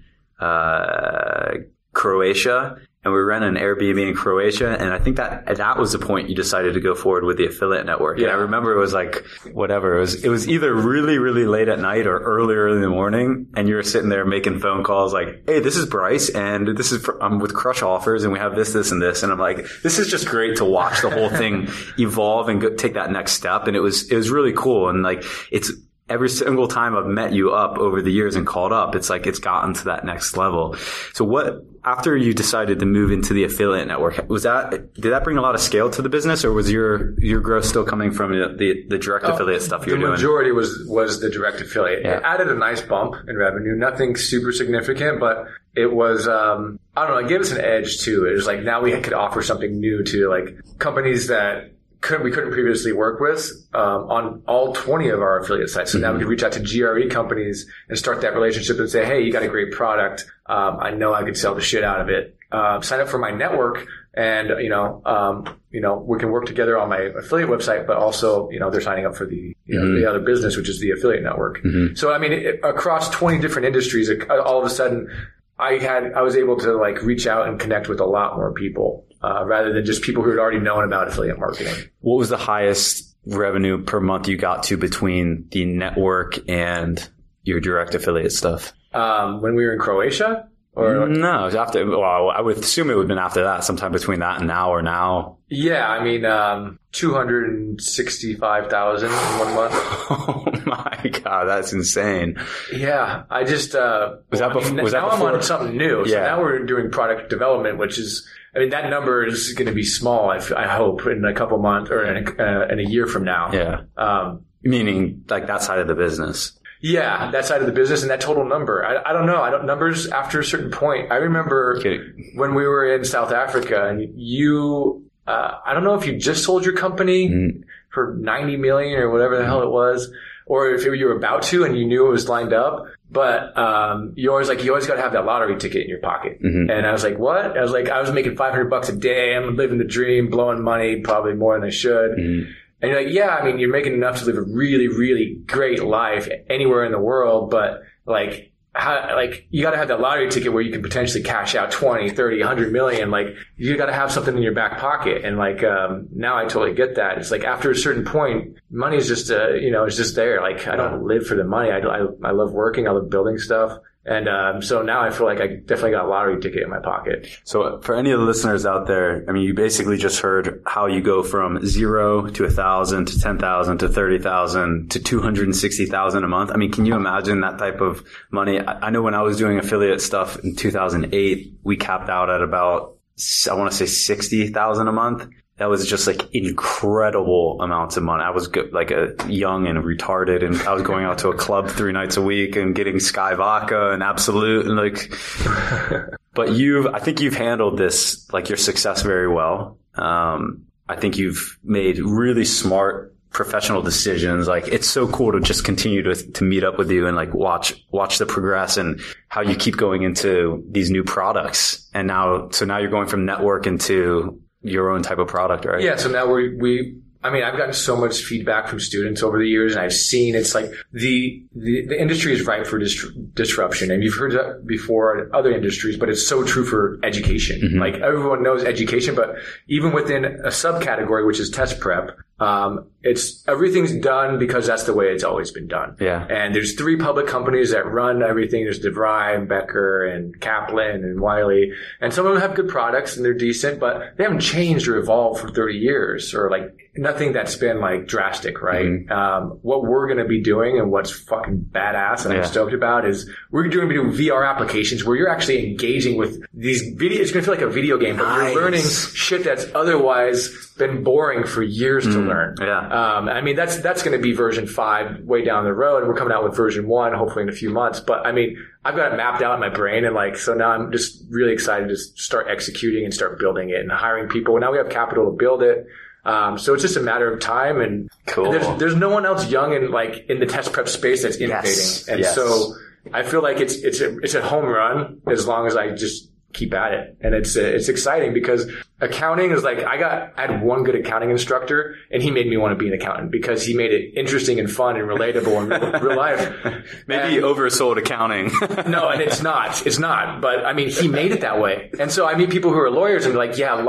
Croatia, and we ran an Airbnb in Croatia. And I think that was the point you decided to go forward with the affiliate network. Yeah. And I remember it was like, whatever. It was either really, really late at night or early in the morning. And you were sitting there making phone calls like, hey, this is Bryce and this is, I'm with Crush Offers and we have this, this, and this. And I'm like, this is just great to watch the whole thing evolve and go, take that next step. And it was really cool. And like, it's, every single time I've met you up over the years and called up, it's like it's gotten to that next level. So what, after you decided to move into the affiliate network, did that bring a lot of scale to the business, or was your growth still coming from the direct affiliate stuff you're doing? The majority was the direct affiliate. Yeah. It added a nice bump in revenue, nothing super significant, but it was, I don't know, it gave us an edge too. It was like now we could offer something new to like companies that we couldn't previously work with on all 20 of our affiliate sites. So now we could reach out to GRE companies and start that relationship and say, hey, you got a great product. I know I could sell the shit out of it. Sign up for my network and, we can work together on my affiliate website, but also, they're signing up for the, the other business, which is the affiliate network. Mm-hmm. So, I mean, across 20 different industries, all of a sudden I was able to like reach out and connect with a lot more people. Rather than just people who had already known about affiliate marketing. What was the highest revenue per month you got to between the network and your direct affiliate stuff? When we were in Croatia? Or no, after. Well, I would assume it would have been after that, sometime between that and now. Yeah, I mean, 265,000 in one month. Oh my god, that's insane. Yeah, I just was that before? I'm on something new. So now we're doing product development, which is. I mean, that number is going to be small, I hope, in a couple months or in a year from now. Yeah. Meaning like that side of the business. Yeah, that side of the business and that total number. I don't know. Numbers after a certain point. I remember when we were in South Africa and you I don't know if you just sold your company for $90 million or whatever the hell it was, or if you were about to and you knew it was lined up. But, you always got to have that lottery ticket in your pocket. Mm-hmm. And I was like, what? I was like, I was making $500 a day. I'm living the dream, blowing money, probably more than I should. Mm-hmm. And you're like, yeah, I mean, you're making enough to live a really, really great life anywhere in the world. But like, you got to have that lottery ticket where you can potentially cash out 20, 30, 100 million. Like you got to have something in your back pocket. And like, now I totally get that. It's like after a certain point, money is just, it's just there. Like I don't live for the money. I love working. I love building stuff. And so now I feel like I definitely got a lottery ticket in my pocket. So for any of the listeners out there, I mean, you basically just heard how you go from 0 to 1,000 to 10,000 to 30,000 to 260,000 a month. I mean, can you imagine that type of money? I know when I was doing affiliate stuff in 2008, we capped out at about, I want to say 60,000 a month. That was just like incredible amounts of money. I was like a young and retarded, and I was going out to a club 3 nights a week and getting Sky Vodka and Absolute and like. But I think you've handled this like your success very well. I think you've made really smart professional decisions. Like it's so cool to just continue to meet up with you and like watch the progress and how you keep going into these new products. And now you're going from network into your own type of product, right? Yeah. So now I've gotten so much feedback from students over the years, and I've seen it's like the industry is ripe for disruption. And you've heard that before in other industries, but it's so true for education. Mm-hmm. Like everyone knows education, but even within a subcategory, which is test prep, everything's done because that's the way it's always been done. Yeah. And there's 3 public companies that run everything. There's DeVry and Becker and Kaplan and Wiley. And some of them have good products and they're decent, but they haven't changed or evolved for 30 years or like nothing that's been like drastic, right? Mm-hmm. What we're going to be doing and what's fucking badass and I'm stoked about is we're going to do VR applications where you're actually engaging with these videos. It's going to feel like a video game, but you're learning shit that's otherwise been boring for years to learn. Yeah. I mean, that's going to be version 5 way down the road. We're coming out with version 1, hopefully in a few months. But I mean, I've got it mapped out in my brain. And like, so now I'm just really excited to start executing and start building it and hiring people. Now we have capital to build it. So it's just a matter of time. And cool. There's no one else young and like in the test prep space that's innovating. Yes. And so I feel like it's a home run as long as I just keep at it. And it's exciting because accounting is like, I had one good accounting instructor and he made me want to be an accountant because he made it interesting and fun and relatable in real life. Maybe he oversold accounting. No, and it's not. But I mean, he made it that way. And so I meet people who are lawyers and be like, yeah, the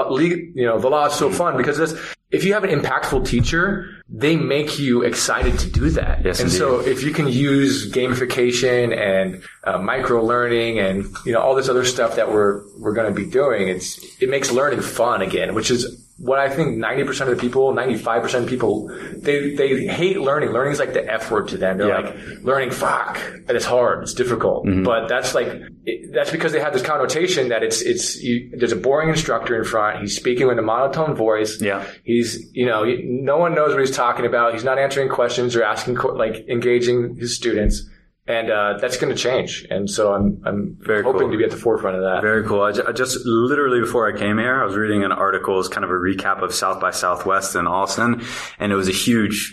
law is so fun because if you have an impactful teacher, they make you excited to do that. Yes, and indeed. So if you can use gamification and micro learning and, all this other stuff that we're going to be doing, it makes learning fun again, which is what I think 90% of the people, 95% of people, they hate learning. Learning is like the F word to them. They're like, learning, fuck, and it's hard, it's difficult. Mm-hmm. But that's because they have this connotation that there's a boring instructor in front. He's speaking with a monotone voice. Yeah. He's, no one knows what he's talking about. He's not answering questions or engaging his students. And that's going to change. And so I'm very hoping to be at the forefront of that. Very cool. I just literally before I came here, I was reading an article. It's kind of a recap of South by Southwest in Austin. And it was a huge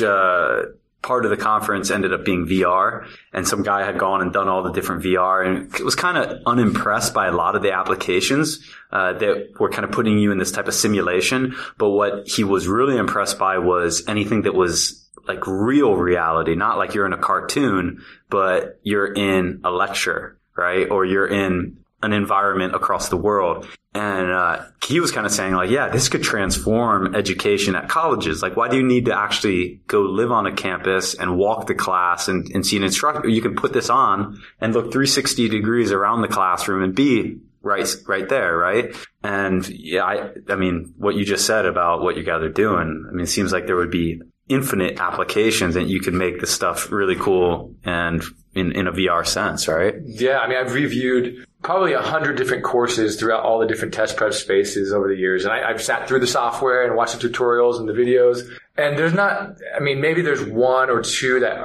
part of the conference ended up being VR. And some guy had gone and done all the different VR and was kind of unimpressed by a lot of the applications that were kind of putting you in this type of simulation. But what he was really impressed by was anything that was like real reality, not like you're in a cartoon, but you're in a lecture, right? Or you're in an environment across the world. And he was kind of saying like, yeah, this could transform education at colleges. Like, why do you need to actually go live on a campus and walk the class and see an instructor? You can put this on and look 360 degrees around the classroom and be right there, right? And yeah, I mean, what you just said about what you guys are doing, I mean, it seems like there would be infinite applications and you could make this stuff really cool and in a VR sense, right? Yeah. I mean, I've reviewed probably 100 different courses throughout all the different test prep spaces over the years. And I've sat through the software and watched the tutorials and the videos. And there's not, I mean, maybe there's one or two that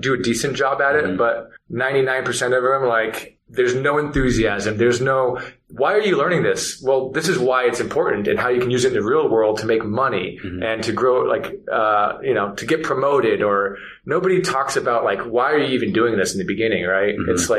do a decent job at it, but 99% of them, there's no enthusiasm. There's no, why are you learning this? Well, this is why it's important and how you can use it in the real world to make money and to grow, to get promoted. Or nobody talks about why are you even doing this in the beginning, right? Mm-hmm. It's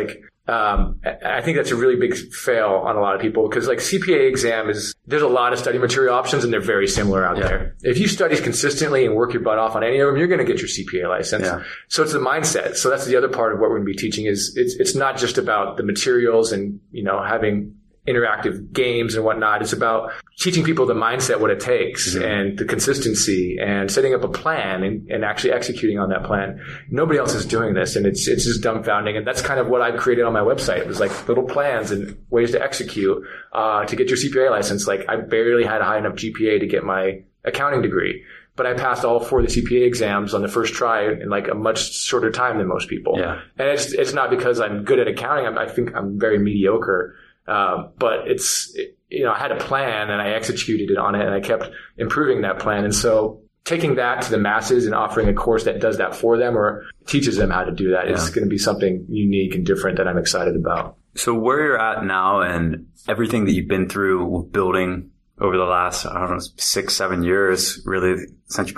I think that's a really big fail on a lot of people because CPA exam there's a lot of study material options and they're very similar out there. If you study consistently and work your butt off on any of them, you're going to get your CPA license. Yeah. So it's the mindset. So that's the other part of what we're going to be teaching is it's not just about the materials and, having interactive games and whatnot. It's about teaching people the mindset, what it takes and the consistency and setting up a plan and actually executing on that plan. Nobody else is doing this and it's just dumbfounding. And that's kind of what I've created on my website. It was little plans and ways to execute, to get your CPA license. I barely had a high enough GPA to get my accounting degree, but I passed all 4 of the CPA exams on the first try in a much shorter time than most people. Yeah. And it's not because I'm good at accounting. I think I'm very mediocre. But I had a plan and I executed it on it and I kept improving that plan. And so taking that to the masses and offering a course that does that for them or teaches them how to do that is going to be something unique and different that I'm excited about. So where you're at now and everything that you've been through building over the last, 6-7 years, really, since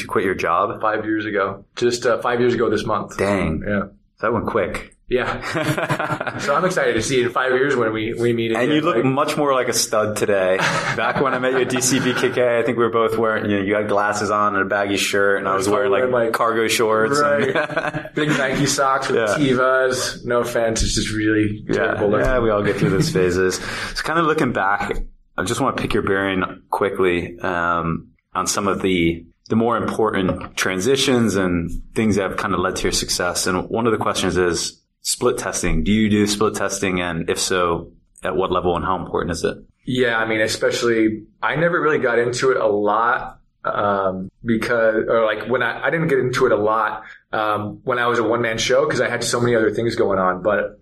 you quit your job. 5 years ago. Just 5 years ago this month. Dang. Yeah. That went quick. Yeah. So I'm excited to see it in 5 years when we meet again. And you look much more like a stud today. Back when I met you at DCBKK, I think we were both wearing, you had glasses on and a baggy shirt, and I was wearing cargo shorts. Right. And big Nike socks with Tevas. No offense. It's just really terrible looking. Yeah, we all get through those phases. So kind of looking back, I just want to pick your bearing quickly on some of the more important transitions and things that have kind of led to your success. And one of the questions is, split testing. Do you do split testing? And if so, at what level and how important is it? Yeah. I mean, especially I never really got into it a lot because I didn't get into it a lot when I was a one-man show because I had so many other things going on. But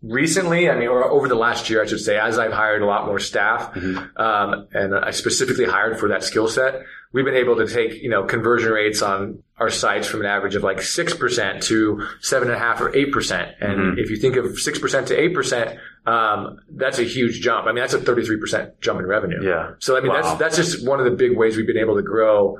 recently, over the last year, I should say, as I've hired a lot more staff and I specifically hired for that skill set, we've been able to take, conversion rates on our sites from an average of 6% to 7.5% or 8%. And if you think of 6% to 8%, That's a huge jump. I mean, that's a 33% jump in revenue. Yeah. So, I mean, that's just one of the big ways we've been able to grow.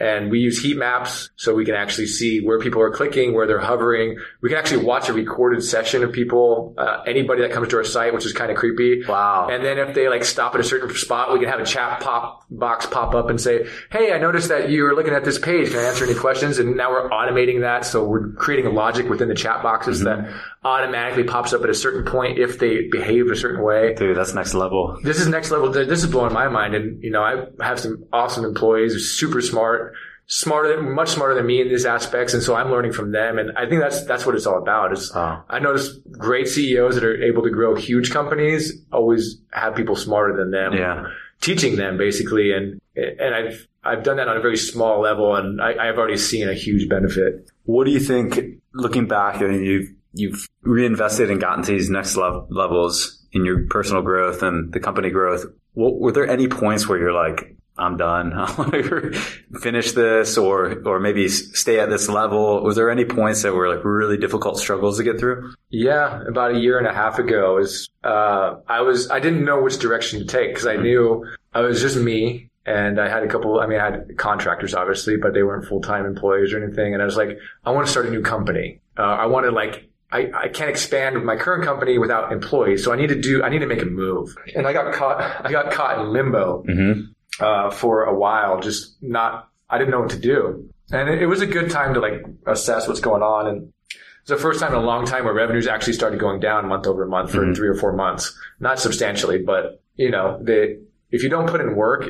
And we use heat maps so we can actually see where people are clicking, where they're hovering. We can actually watch a recorded session of people, anybody that comes to our site, which is kind of creepy. Wow. And then if they like stop at a certain spot, we can have a chat box pop up and say, hey, I noticed that you were looking at this page. Can I answer any questions? And now we're automating that. So we're creating a logic within the chat boxes that automatically pops up at a certain point if they behave a certain way. Dude, that's next level. This is next level. This is blowing my mind. And, you know, I have some awesome employees, super much smarter than me in these aspects. And so I'm learning from them. And I think that's what it's all about. I notice great CEOs that are able to grow huge companies always have people smarter than them. Yeah. Teaching them basically. And I've done that on a very small level, and I've already seen a huge benefit. What do you think, looking back, I mean, you've reinvested and gotten to these next levels in your personal growth and the company growth. Were there any points where you're like, I'm done, I want to finish this or maybe stay at this level? Was there any points that were like really difficult struggles to get through? Yeah. About a year and a half ago I didn't know which direction to take because I knew I was just me. And I had I had contractors, obviously, but they weren't full-time employees or anything. And I was like, I want to start a new company. I can't expand my current company without employees. So I need to make a move. And I got caught in limbo for a while, I didn't know what to do. And it was a good time to like assess what's going on. And it's the first time in a long time where revenues actually started going down month over month for 3 or 4 months. Not substantially, but you know, if you don't put in work,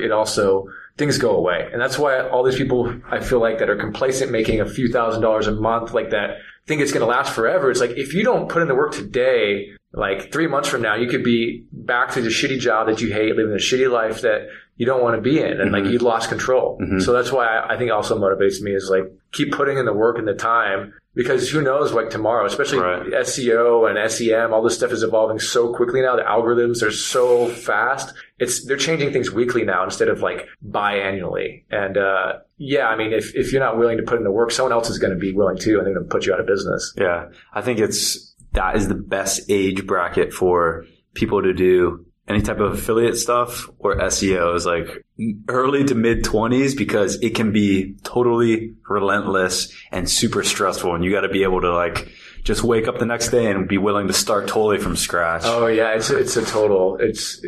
things go away. And that's why all these people, I feel like, that are complacent making a few $1,000s a month like that think it's going to last forever. It's like, if you don't put in the work today, like 3 months from now, you could be back to the shitty job that you hate, living a shitty life that you don't want to be in. And like, you lost control. So that's why I think also motivates me is like, keep putting in the work and the time, because who knows what tomorrow, especially SEO and SEM, all this stuff is evolving so quickly now. The algorithms are so fast. They're changing things weekly now instead of like biannually. And, I mean, if you're not willing to put in the work, someone else is going to be willing to, and they're going to put you out of business. Yeah. I think that is the best age bracket for people to do any type of affiliate stuff or SEO, is like early to mid 20s, because it can be totally relentless and super stressful. And you got to be able to like just wake up the next day and be willing to start totally from scratch. Oh yeah. It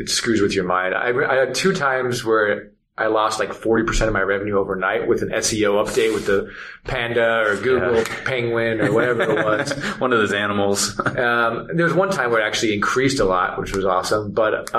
screws with your mind. I had 2 times where I lost like 40% of my revenue overnight with an SEO update with the Panda or Google, Penguin or whatever it was. One of those animals. There was one time where it actually increased a lot, which was awesome. But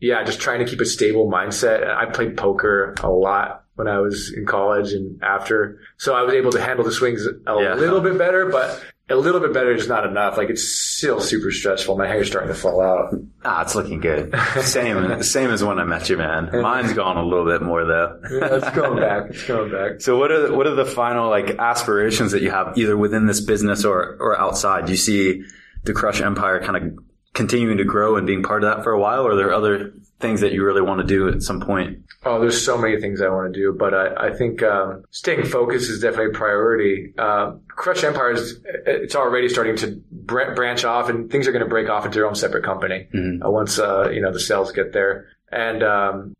just trying to keep a stable mindset. I played poker a lot when I was in college and after. So I was able to handle the swings a little bit better, but a little bit better is not enough. Like, it's still super stressful. My hair's starting to fall out. Ah, it's looking good. Same as when I met you, man. Mine's gone a little bit more though. Yeah, it's going back. It's going back. So what are the final like aspirations that you have either within this business or outside? Do you see the Crush Empire kind of continuing to grow and being part of that for a while, or are there other things that you really want to do at some point? Oh, there's so many things I want to do, but I think staying focused is definitely a priority. Crush Empire it's already starting to branch off, and things are going to break off into their own separate company once the sales get there. And I'm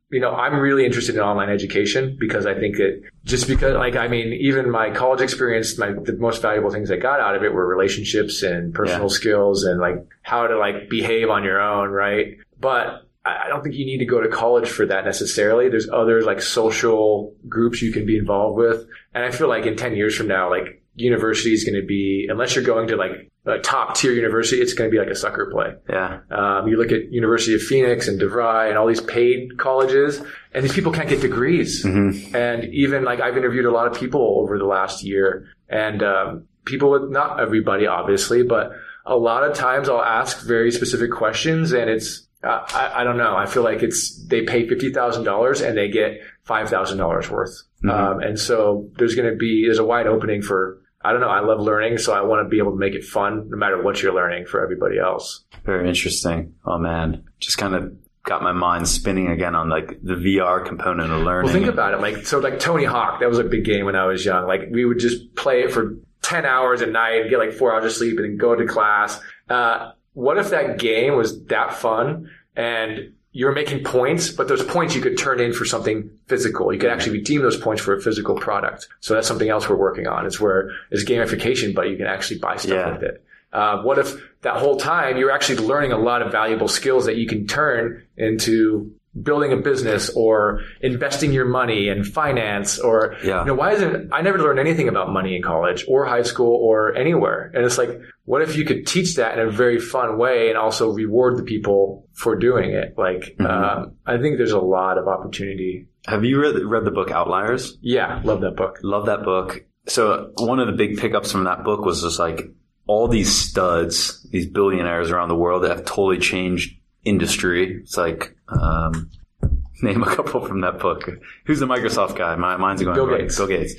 really interested in online education, because I think that even my college experience, the most valuable things I got out of it were relationships and personal skills and like how to like behave on your own, right? But I don't think you need to go to college for that necessarily. There's other like social groups you can be involved with. And I feel like in 10 years from now, like university is going to be, unless you're going to like a top tier university, it's going to be like a sucker play. Yeah. You look at University of Phoenix and DeVry and all these paid colleges, and these people can't get degrees. And even like I've interviewed a lot of people over the last year, and people with, not everybody obviously, but a lot of times I'll ask very specific questions, and it's, I don't know. I feel like they pay $50,000 and they get $5,000 worth. And so there's a wide opening for, I don't know. I love learning, so I want to be able to make it fun no matter what you're learning for everybody else. Very interesting. Oh man, just kind of got my mind spinning again on like the VR component of learning. Well, think about it. Like, so like Tony Hawk, that was a big game when I was young. Like we would just play it for 10 hours a night, get like 4 hours of sleep, and then go to class. what if that game was that fun and you're making points, but those points you could turn in for something physical. You could actually redeem those points for a physical product. So that's something else we're working on. It's where it's gamification, but you can actually buy stuff with it. What if that whole time you're actually learning a lot of valuable skills that you can turn into building a business or investing your money in finance or, you know, why isn't, I never learned anything about money in college or high school or anywhere. And it's like, what if you could teach that in a very fun way and also reward the people for doing it? Like, I think there's a lot of opportunity. Have you read the book Outliers? Yeah. Love that book. So one of the big pickups from that book was just like all these studs, these billionaires around the world that have totally changed industry. It's like, name a couple from that book. Who's the Microsoft guy? Mine's going Bill Gates. Bill Gates.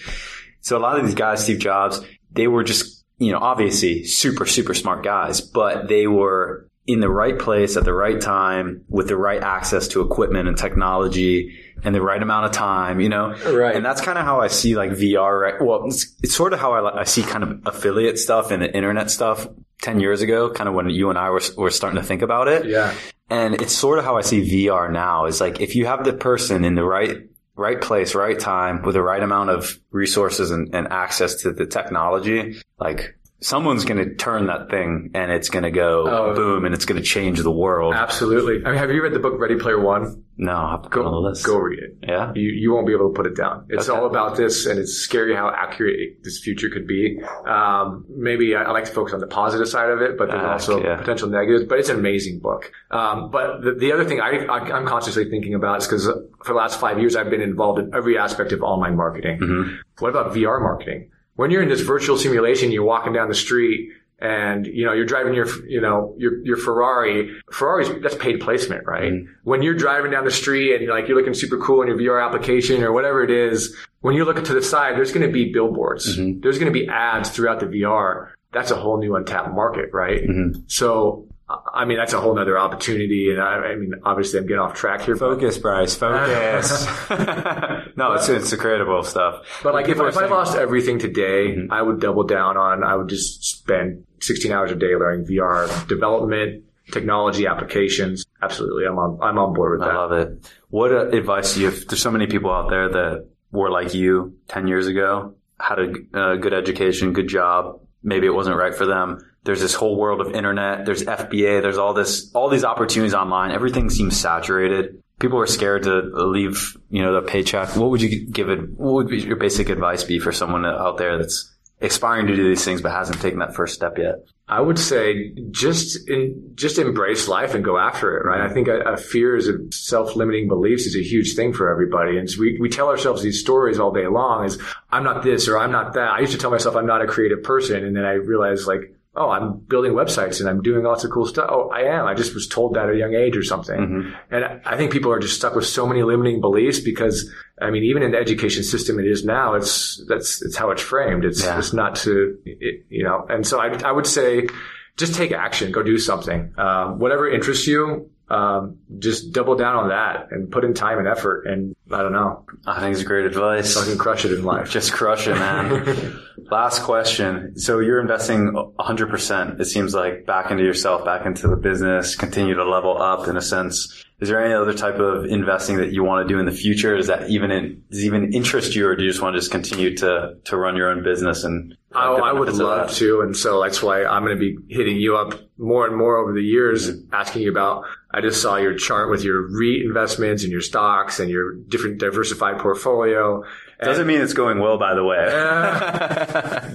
So a lot of these guys, Steve Jobs, they were just, you know, obviously super, super smart guys, but they were in the right place at the right time with the right access to equipment and technology and the right amount of time, you know? Right. And that's kind of how I see like VR. Right? Well, it's sort of how I see kind of affiliate stuff and the internet stuff 10 years ago, kind of when you and I were starting to think about it. Yeah. And it's sort of how I see VR now is like if you have the person in the right place, right time with the right amount of resources and access to the technology, like someone's going to turn that thing and it's going to go boom and it's going to change the world. Absolutely. I mean, have you read the book Ready Player One? No, I'll put it on the list. Go read it. Yeah. You won't be able to put it down. It's all about this and it's scary how accurate this future could be. Maybe I like to focus on the positive side of it, but there's also potential negatives, but it's an amazing book. But the other thing I'm consciously thinking about is because for the last 5 years, I've been involved in every aspect of online marketing. Mm-hmm. What about VR marketing? When you're in this virtual simulation, you're walking down the street and, you know, you're driving your Ferrari. Ferrari's, that's paid placement, right? Mm-hmm. When you're driving down the street and like you're looking super cool in your VR application or whatever it is, when you look to the side, there's going to be billboards. Mm-hmm. There's going to be ads throughout the VR. That's a whole new untapped market, right? Mm-hmm. So, I mean, that's a whole nother opportunity. And I mean, obviously I'm getting off track here. Focus, Bryce, focus. No, it's incredible stuff. But like if I lost everything today, mm-hmm. I would double down on, I would just spend 16 hours a day learning VR development, technology applications. Absolutely. I'm on board with that. I love it. What advice do you have? There's so many people out there that were like you 10 years ago, had a good education, good job. Maybe it wasn't right for them. There's this whole world of internet. There's FBA. There's all these opportunities online. Everything seems saturated. People are scared to leave, you know, their paycheck. What would your basic advice be for someone out there that's aspiring to do these things but hasn't taken that first step yet? I would say just embrace life and go after it, right? I think a fears of self-limiting beliefs is a huge thing for everybody. And so we tell ourselves these stories all day long is I'm not this or I'm not that. I used to tell myself I'm not a creative person. And then I realized like, oh, I'm building websites and I'm doing lots of cool stuff. Oh, I am. I just was told that at a young age or something. Mm-hmm. And I think people are just stuck with so many limiting beliefs because, I mean, even in the education system it is now, it's how it's framed. It's not to, you know, and so I would say just take action, go do something. Whatever interests you, just double down on that and put in time and effort. And I don't know. I think it's great advice. So I can crush it in life. Just crush it, man. Last question. So you're investing 100%, it seems like, back into yourself, back into the business, continue to level up in a sense. Is there any other type of investing that you want to do in the future? Is that even interest you, or do you just want to just continue to run your own business? And I would love to. And so that's why I'm going to be hitting you up more and more over the years, mm-hmm. asking you about, I just saw your chart with your REIT investments and your stocks and your different diversified portfolio. Doesn't mean it's going well, by the way.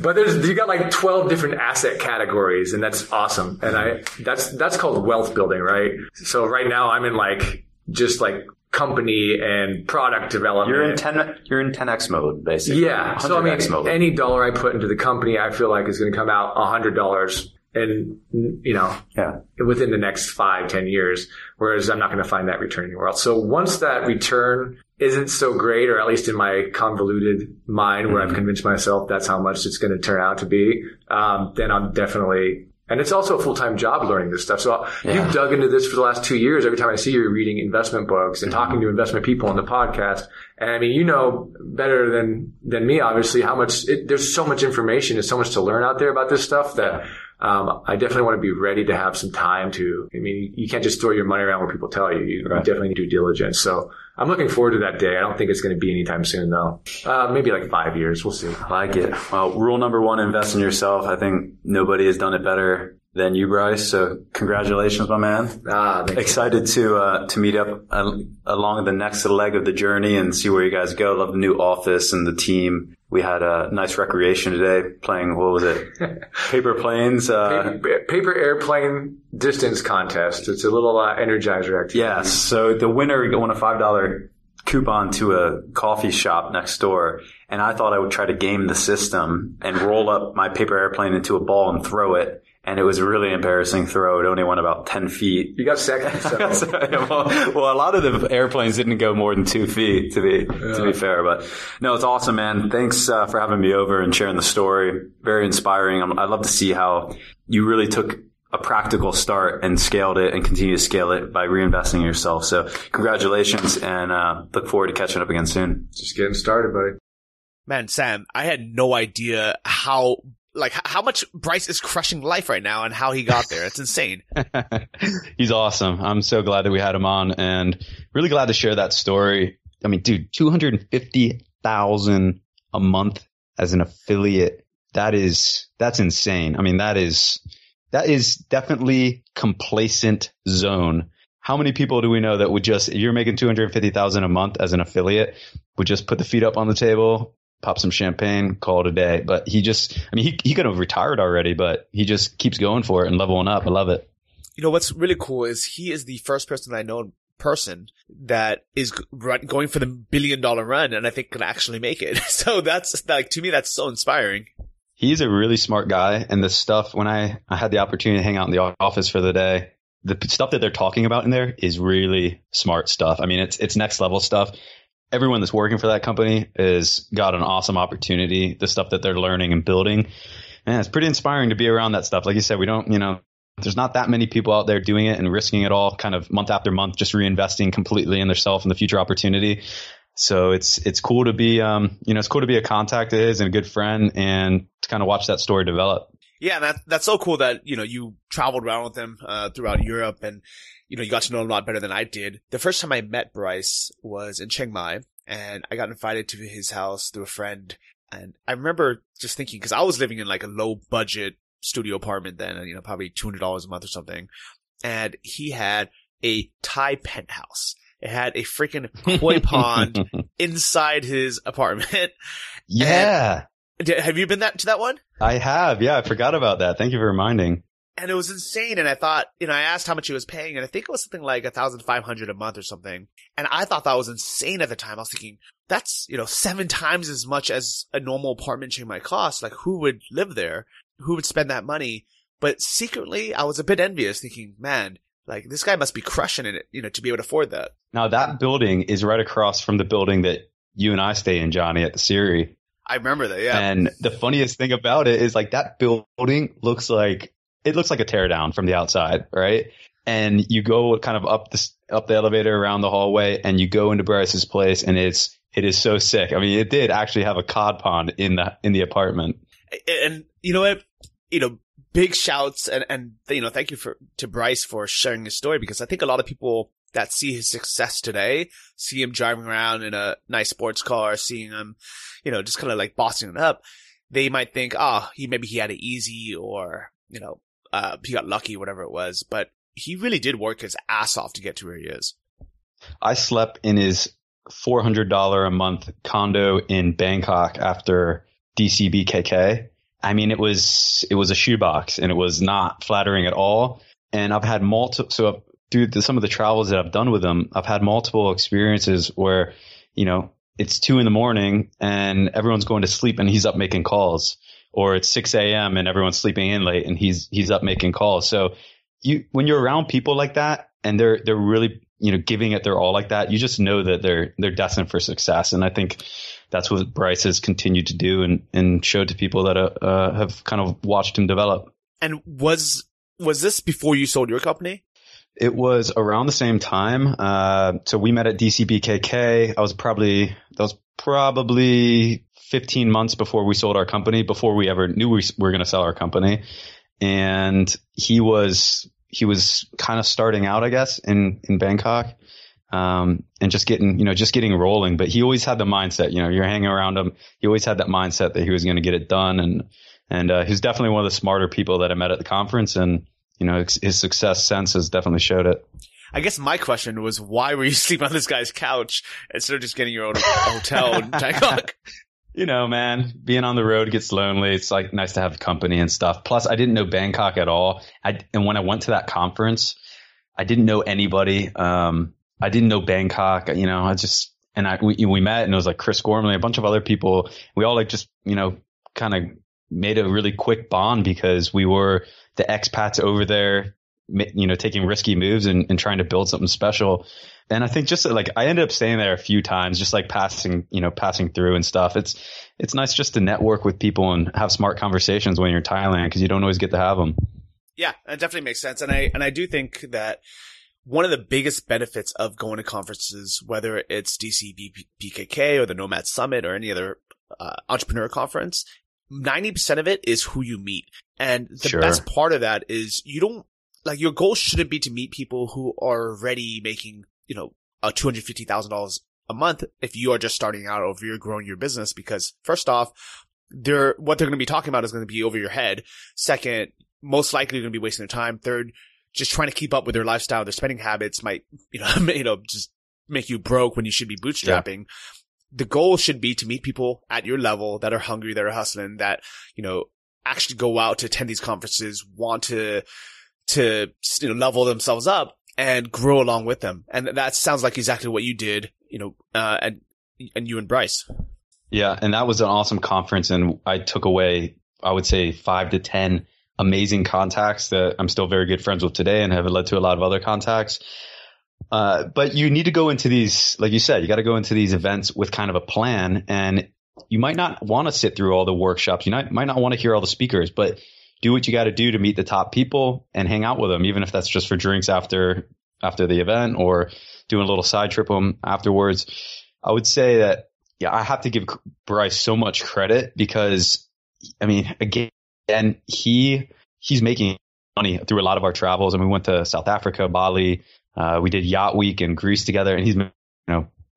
But you got like 12 different asset categories, and that's awesome. And that's called wealth building, right? So right now I'm in like just like company and product development. You're in 10x mode, basically. Yeah. So I mean, any dollar I put into the company, I feel like is going to come out $100. And, you know, within the next 5-10 years, whereas I'm not going to find that return anywhere else. So once that return isn't so great, or at least in my convoluted mind where mm-hmm. I've convinced myself that's how much it's going to turn out to be, then I'm definitely, and it's also a full-time job learning this stuff. So you've dug into this for the last 2 years. Every time I see you, you're reading investment books and mm-hmm. talking to investment people on the podcast. And I mean, you know better than me, obviously, how much, there's so much information. There's so much to learn out there about this stuff that I definitely want to be ready to have some time to, I mean, you can't just throw your money around where people tell you. You definitely need due diligence. So I'm looking forward to that day. I don't think it's going to be anytime soon, though. Maybe like 5 years. We'll see. I like it. Well, rule number one, invest in yourself. I think nobody has done it better than you, Bryce. So congratulations, my man. Excited to meet up along the next leg of the journey and see where you guys go. Love the new office and the team. We had a nice recreation today playing, what was it? Paper planes. Paper airplane distance contest. It's a little Energizer activity. Yeah. So the winner won a $5 coupon to a coffee shop next door. And I thought I would try to game the system and roll up my paper airplane into a ball and throw it. And it was a really embarrassing throw. It only went about 10 feet. You got second. So. well, a lot of the airplanes didn't go more than 2 feet, to be fair. But no, it's awesome, man. Thanks for having me over and sharing the story. Very inspiring. I'd love to see how you really took a practical start and scaled it and continue to scale it by reinvesting in yourself. So congratulations, and look forward to catching up again soon. Just getting started, buddy. Man, Sam, I had no idea how much Bryce is crushing life right now and how he got there. It's insane. He's awesome. I'm so glad that we had him on and really glad to share that story. I mean, dude, $250,000 a month as an affiliate. That's insane. I mean, that is definitely complacent zone. How many people do we know that would just, you're making $250,000 a month as an affiliate, would just put the feet up on the table, pop some champagne, call it a day. But he just, I mean, he could have retired already, but he just keeps going for it and leveling up. I love it. You know, what's really cool is he is the first person I know in person that is going for the $1 billion run and I think can actually make it. So that's like, to me, that's so inspiring. He's a really smart guy. And the stuff, when I had the opportunity to hang out in the office for the day, the stuff that they're talking about in there is really smart stuff. I mean, it's next level stuff. Everyone that's working for that company has got an awesome opportunity. The stuff that they're learning and building, man, it's pretty inspiring to be around that stuff. Like you said, we don't, there's not that many people out there doing it and risking it all kind of month after month, just reinvesting completely in themselves and the future opportunity. So it's cool to be, it's cool to be a contact of his and a good friend and to kind of watch that story develop. Yeah, and that's so cool that, you traveled around with him throughout Europe and, you got to know him a lot better than I did. The first time I met Bryce was in Chiang Mai, and I got invited to his house through a friend. And I remember just thinking, because I was living in like a low budget studio apartment then, probably $200 a month or something. And he had a Thai penthouse. It had a freaking koi pond inside his apartment. Yeah. Have you been to that one? I have. Yeah, I forgot about that. Thank you for reminding. And it was insane. And I thought, I asked how much he was paying, and I think it was something like $1,500 a month or something. And I thought that was insane at the time. I was thinking, that's, 7 times as much as a normal apartment chain might cost. Like, who would live there? Who would spend that money? But secretly, I was a bit envious, thinking, man, like, this guy must be crushing it, to be able to afford that. Now, that building is right across from the building that you and I stay in, Johnny, at the Siri. I remember that, yeah. And the funniest thing about it is, like, that building looks like a teardown from the outside, right? And you go kind of up the elevator around the hallway, and you go into Bryce's place, and it is so sick. I mean, it did actually have a cod pond in the apartment. And you know what? Big shouts and thank you to Bryce for sharing his story, because I think a lot of people that see his success today, see him driving around in a nice sports car, seeing him, just kind of like bossing it up, they might think, maybe he had it easy, or, he got lucky, whatever it was. But he really did work his ass off to get to where he is. I slept in his $400 a month condo in Bangkok after DCBKK. I mean, it was a shoebox, and it was not flattering at all. And I've had through some of the travels that I've done with him, I've had multiple experiences where, it's 2 a.m. and everyone's going to sleep and he's up making calls, or it's 6 a.m. and everyone's sleeping in late and he's up making calls. So when you're around people like that and they're really, giving it their all like that, you just know that they're destined for success. And I think that's what Bryce has continued to do and showed to people that have kind of watched him develop. And was this before you sold your company? It was around the same time. So we met at DCBKK. That was probably 15 months before we sold our company, before we ever knew we were going to sell our company. and he was kind of starting out, I guess, in Bangkok, and just getting rolling. But he always had the mindset, you're hanging around him. He always had that mindset that he was going to get it done. And he's definitely one of the smarter people that I met at the conference, and, his success sense has definitely showed it. I guess my question was, why were you sleeping on this guy's couch instead of just getting your own hotel in Bangkok? Man, being on the road gets lonely. It's like nice to have company and stuff. Plus, I didn't know Bangkok at all. And when I went to that conference, I didn't know anybody. I didn't know Bangkok. We met, and it was like Chris Gormley, a bunch of other people. We all kind of made a really quick bond because we were the expats over there, taking risky moves and trying to build something special. And I think just I ended up staying there a few times, just passing through and stuff. It's nice just to network with people and have smart conversations when you're in Thailand, because you don't always get to have them. Yeah, that definitely makes sense. And I do think that one of the biggest benefits of going to conferences, whether it's DCBKK or the Nomad Summit or any other entrepreneur conference, 90% of it is who you meet. And the Sure. best part of that is you don't your goal shouldn't be to meet people who are already making, $250,000 a month if you are just starting out or if you're growing your business, because first off, what they're going to be talking about is going to be over your head. Second, most likely you're going to be wasting their time. Third, just trying to keep up with their lifestyle, their spending habits might, just make you broke when you should be bootstrapping. Yeah. The goal should be to meet people at your level that are hungry, that are hustling, that, actually go out to attend these conferences, want to level themselves up and grow along with them. And that sounds like exactly what you did, and you and Bryce. Yeah. And that was an awesome conference. And I took away, I would say 5 to 10 amazing contacts that I'm still very good friends with today and have led to a lot of other contacts. But you need to go into these, like you said, you got to go into these events with kind of a plan, and you might not want to sit through all the workshops. You might not want to hear all the speakers, but do what you got to do to meet the top people and hang out with them, even if that's just for drinks after the event or doing a little side trip them afterwards. I would say that, yeah, I have to give Bryce so much credit because, again, he's making money through a lot of our travels. And we went to South Africa, Bali. We did Yacht Week in Greece together, and he's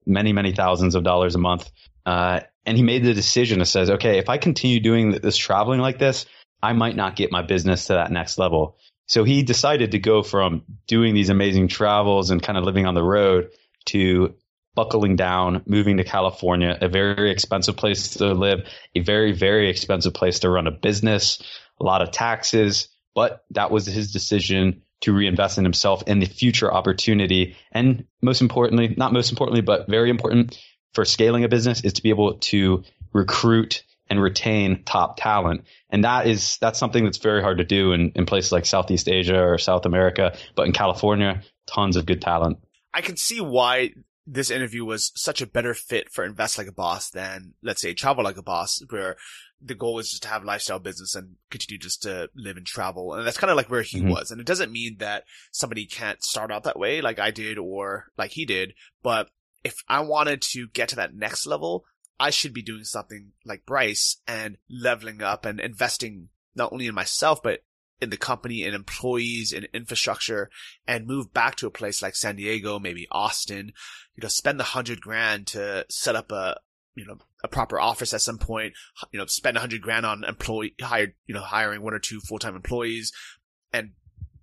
many, many thousands of dollars a month. And he made the decision that says, okay, if I continue doing this traveling like this, I might not get my business to that next level. So he decided to go from doing these amazing travels and kind of living on the road to buckling down, moving to California, a very expensive place to live, a very, very expensive place to run a business, a lot of taxes. But that was his decision to reinvest in himself and the future opportunity. And not most importantly, but very important for scaling a business is to be able to recruit and retain top talent. And that's something that's very hard to do in places like Southeast Asia or South America. But in California, tons of good talent. I can see why this interview was such a better fit for Invest Like a Boss than, let's say, Travel Like a Boss, where the goal is just to have lifestyle business and continue just to live and travel. And that's kind of like where he mm-hmm. was. And it doesn't mean that somebody can't start out that way like I did or like he did. But if I wanted to get to that next level, I should be doing something like Bryce and leveling up and investing not only in myself, but in the company and employees and infrastructure, and move back to a place like San Diego, maybe Austin, spend the $100,000 to set up a proper office at some point, spend $100,000 on hiring one or two full-time employees. And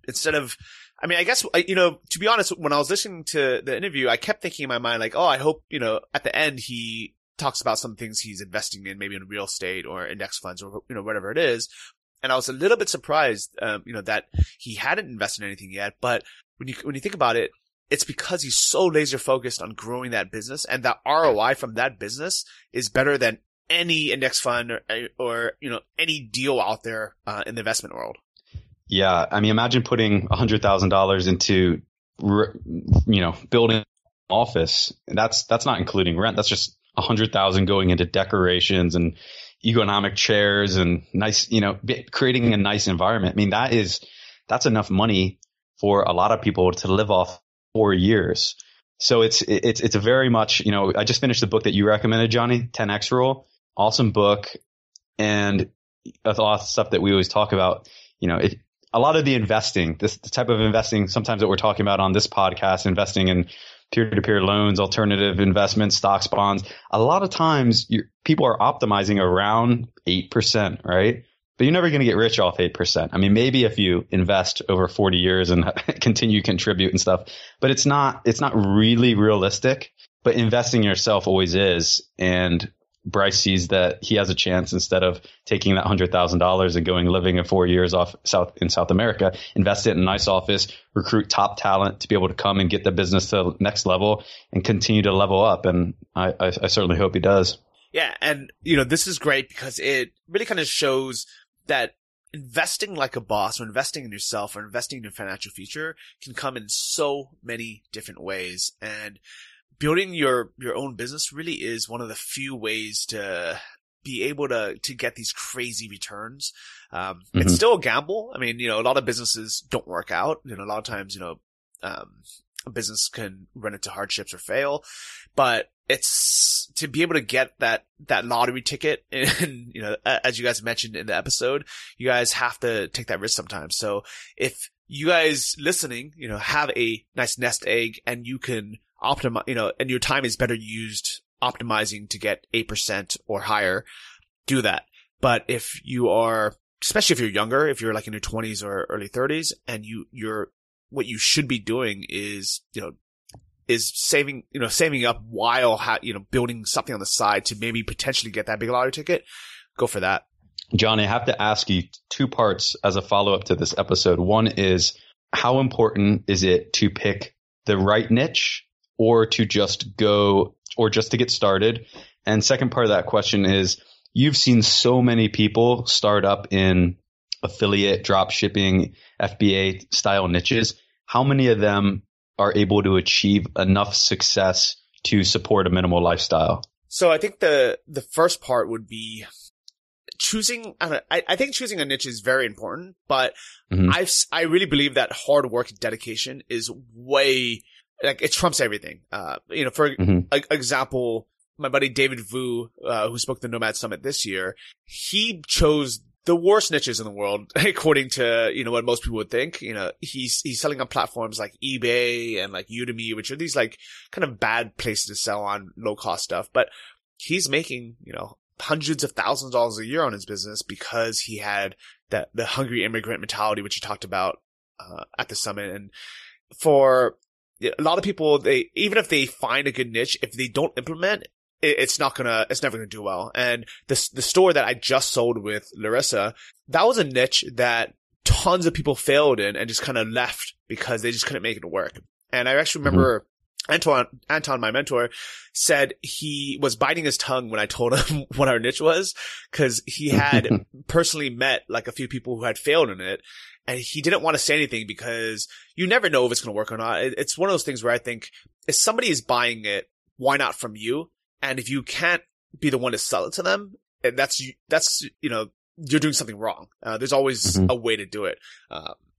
instead of, to be honest, when I was listening to the interview, I kept thinking in my mind, like, oh, I hope, at the end, he talks about some things he's investing in, maybe in real estate or index funds or, whatever it is. And I was a little bit surprised, that he hadn't invested in anything yet. But when you think about it, it's because he's so laser focused on growing that business, and that ROI from that business is better than any index fund or any deal out there in the investment world. Yeah. Imagine putting $100,000 into, building an office. That's not including rent. That's just $100,000 going into decorations and ergonomic chairs and nice, creating a nice environment. That's enough money for a lot of people to live off 4 years. So it's very much, I just finished the book that you recommended, Johnny, 10X Rule. Awesome book. And a lot of stuff that we always talk about. you know, if a lot of the investing, this type of investing sometimes that we're talking about on this podcast, investing in peer-to-peer loans, alternative investments, stocks, bonds, a lot of times people are optimizing around 8%, right? But you're never going to get rich off 8%. I mean, maybe if you invest over 40 years and continue to contribute and stuff, but it's not really realistic. But investing in yourself always is. And Bryce sees that he has a chance, instead of taking that $100,000 and going living in 4 years off in South America, invest it in a nice office, recruit top talent to be able to come and get the business to the next level and continue to level up. And I certainly hope he does. Yeah. And, you know, this is great because it really kind of shows that investing like a boss, or investing in yourself, or investing in your financial future can come in so many different ways. And building your own business really is one of the few ways to be able to get these crazy returns. It's still a gamble. I mean, you know, a lot of businesses don't work out. You know, a lot of times, you know, a business can run into hardships or fail, but it's to be able to get that lottery ticket. And, you know, as you guys mentioned in the episode, you guys have to take that risk sometimes. So if you guys listening, you know, have a nice nest egg and you can optimize, you know, and your time is better used optimizing to get 8% or higher, do that. But if you are, especially if you're younger, if you're like in your 20s or early 30s, and you're, what you should be doing is, you know, is saving up while, building something on the side to maybe potentially get that big lottery ticket, go for that. Johnny, I have to ask you two parts as a follow-up to this episode. One is, how important is it to pick the right niche, or to just go, or just to get started? And second part of that question is, you've seen so many people start up in affiliate, drop shipping, FBA style niches. How many of them are able to achieve enough success to support a minimal lifestyle? So I think the first part would be choosing. I think choosing a niche is very important, but I really believe that hard work and dedication is way, like, it trumps everything. You know, for example, my buddy David Vu, who spoke at the Nomad Summit this year, he chose the worst niches in the world, according to, you know, what most people would think. You know, he's selling on platforms like eBay and like Udemy, which are these like kind of bad places to sell on low cost stuff. But he's making, you know, hundreds of thousands of dollars a year on his business because he had the hungry immigrant mentality, which he talked about at the summit. And for a lot of people, they, even if they find a good niche, if they don't implement, it's never gonna do well. And the store that I just sold with Larissa, that was a niche that tons of people failed in and just kind of left because they just couldn't make it work. And I actually remember Anton, my mentor, said he was biting his tongue when I told him what our niche was, because he had personally met like a few people who had failed in it. And he didn't want to say anything because you never know if it's going to work or not. It's one of those things where I think if somebody is buying it, why not from you? And if you can't be the one to sell it to them, that's, you know, you're doing something wrong. There's always a way to do it.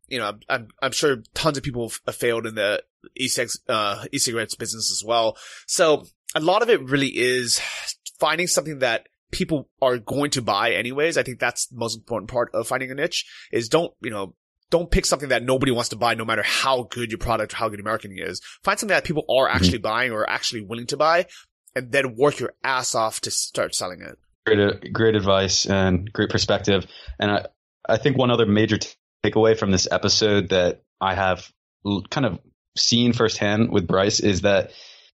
You know, I'm sure tons of people have failed in the e-cigarettes business as well. So a lot of it really is finding something that people are going to buy anyways. I think that's the most important part of finding a niche, is don't pick something that nobody wants to buy, no matter how good your product or how good your marketing is. Find something that people are actually buying or actually willing to buy, and then work your ass off to start selling it. Great advice and great perspective. And I think one other major takeaway from this episode that I have kind of seen firsthand with Bryce is that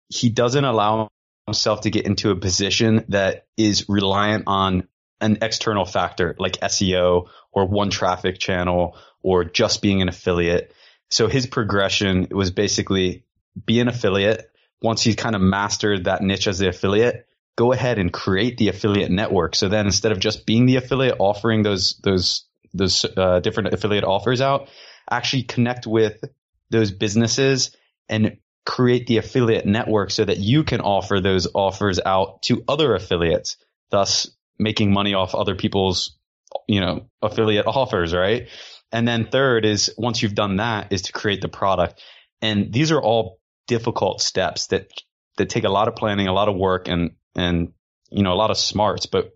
he doesn't allow himself to get into a position that is reliant on an external factor like SEO or one traffic channel or just being an affiliate. So his progression was basically be an affiliate. Once he's kind of mastered that niche as the affiliate, go ahead and create the affiliate network. So then instead of just being the affiliate, offering those different affiliate offers out, actually connect with those businesses and create the affiliate network so that you can offer those offers out to other affiliates, thus making money off other people's, you know, affiliate offers, right? And then third is, once you've done that, is to create the product. And these are all difficult steps that take a lot of planning, a lot of work, and you know, a lot of smarts, but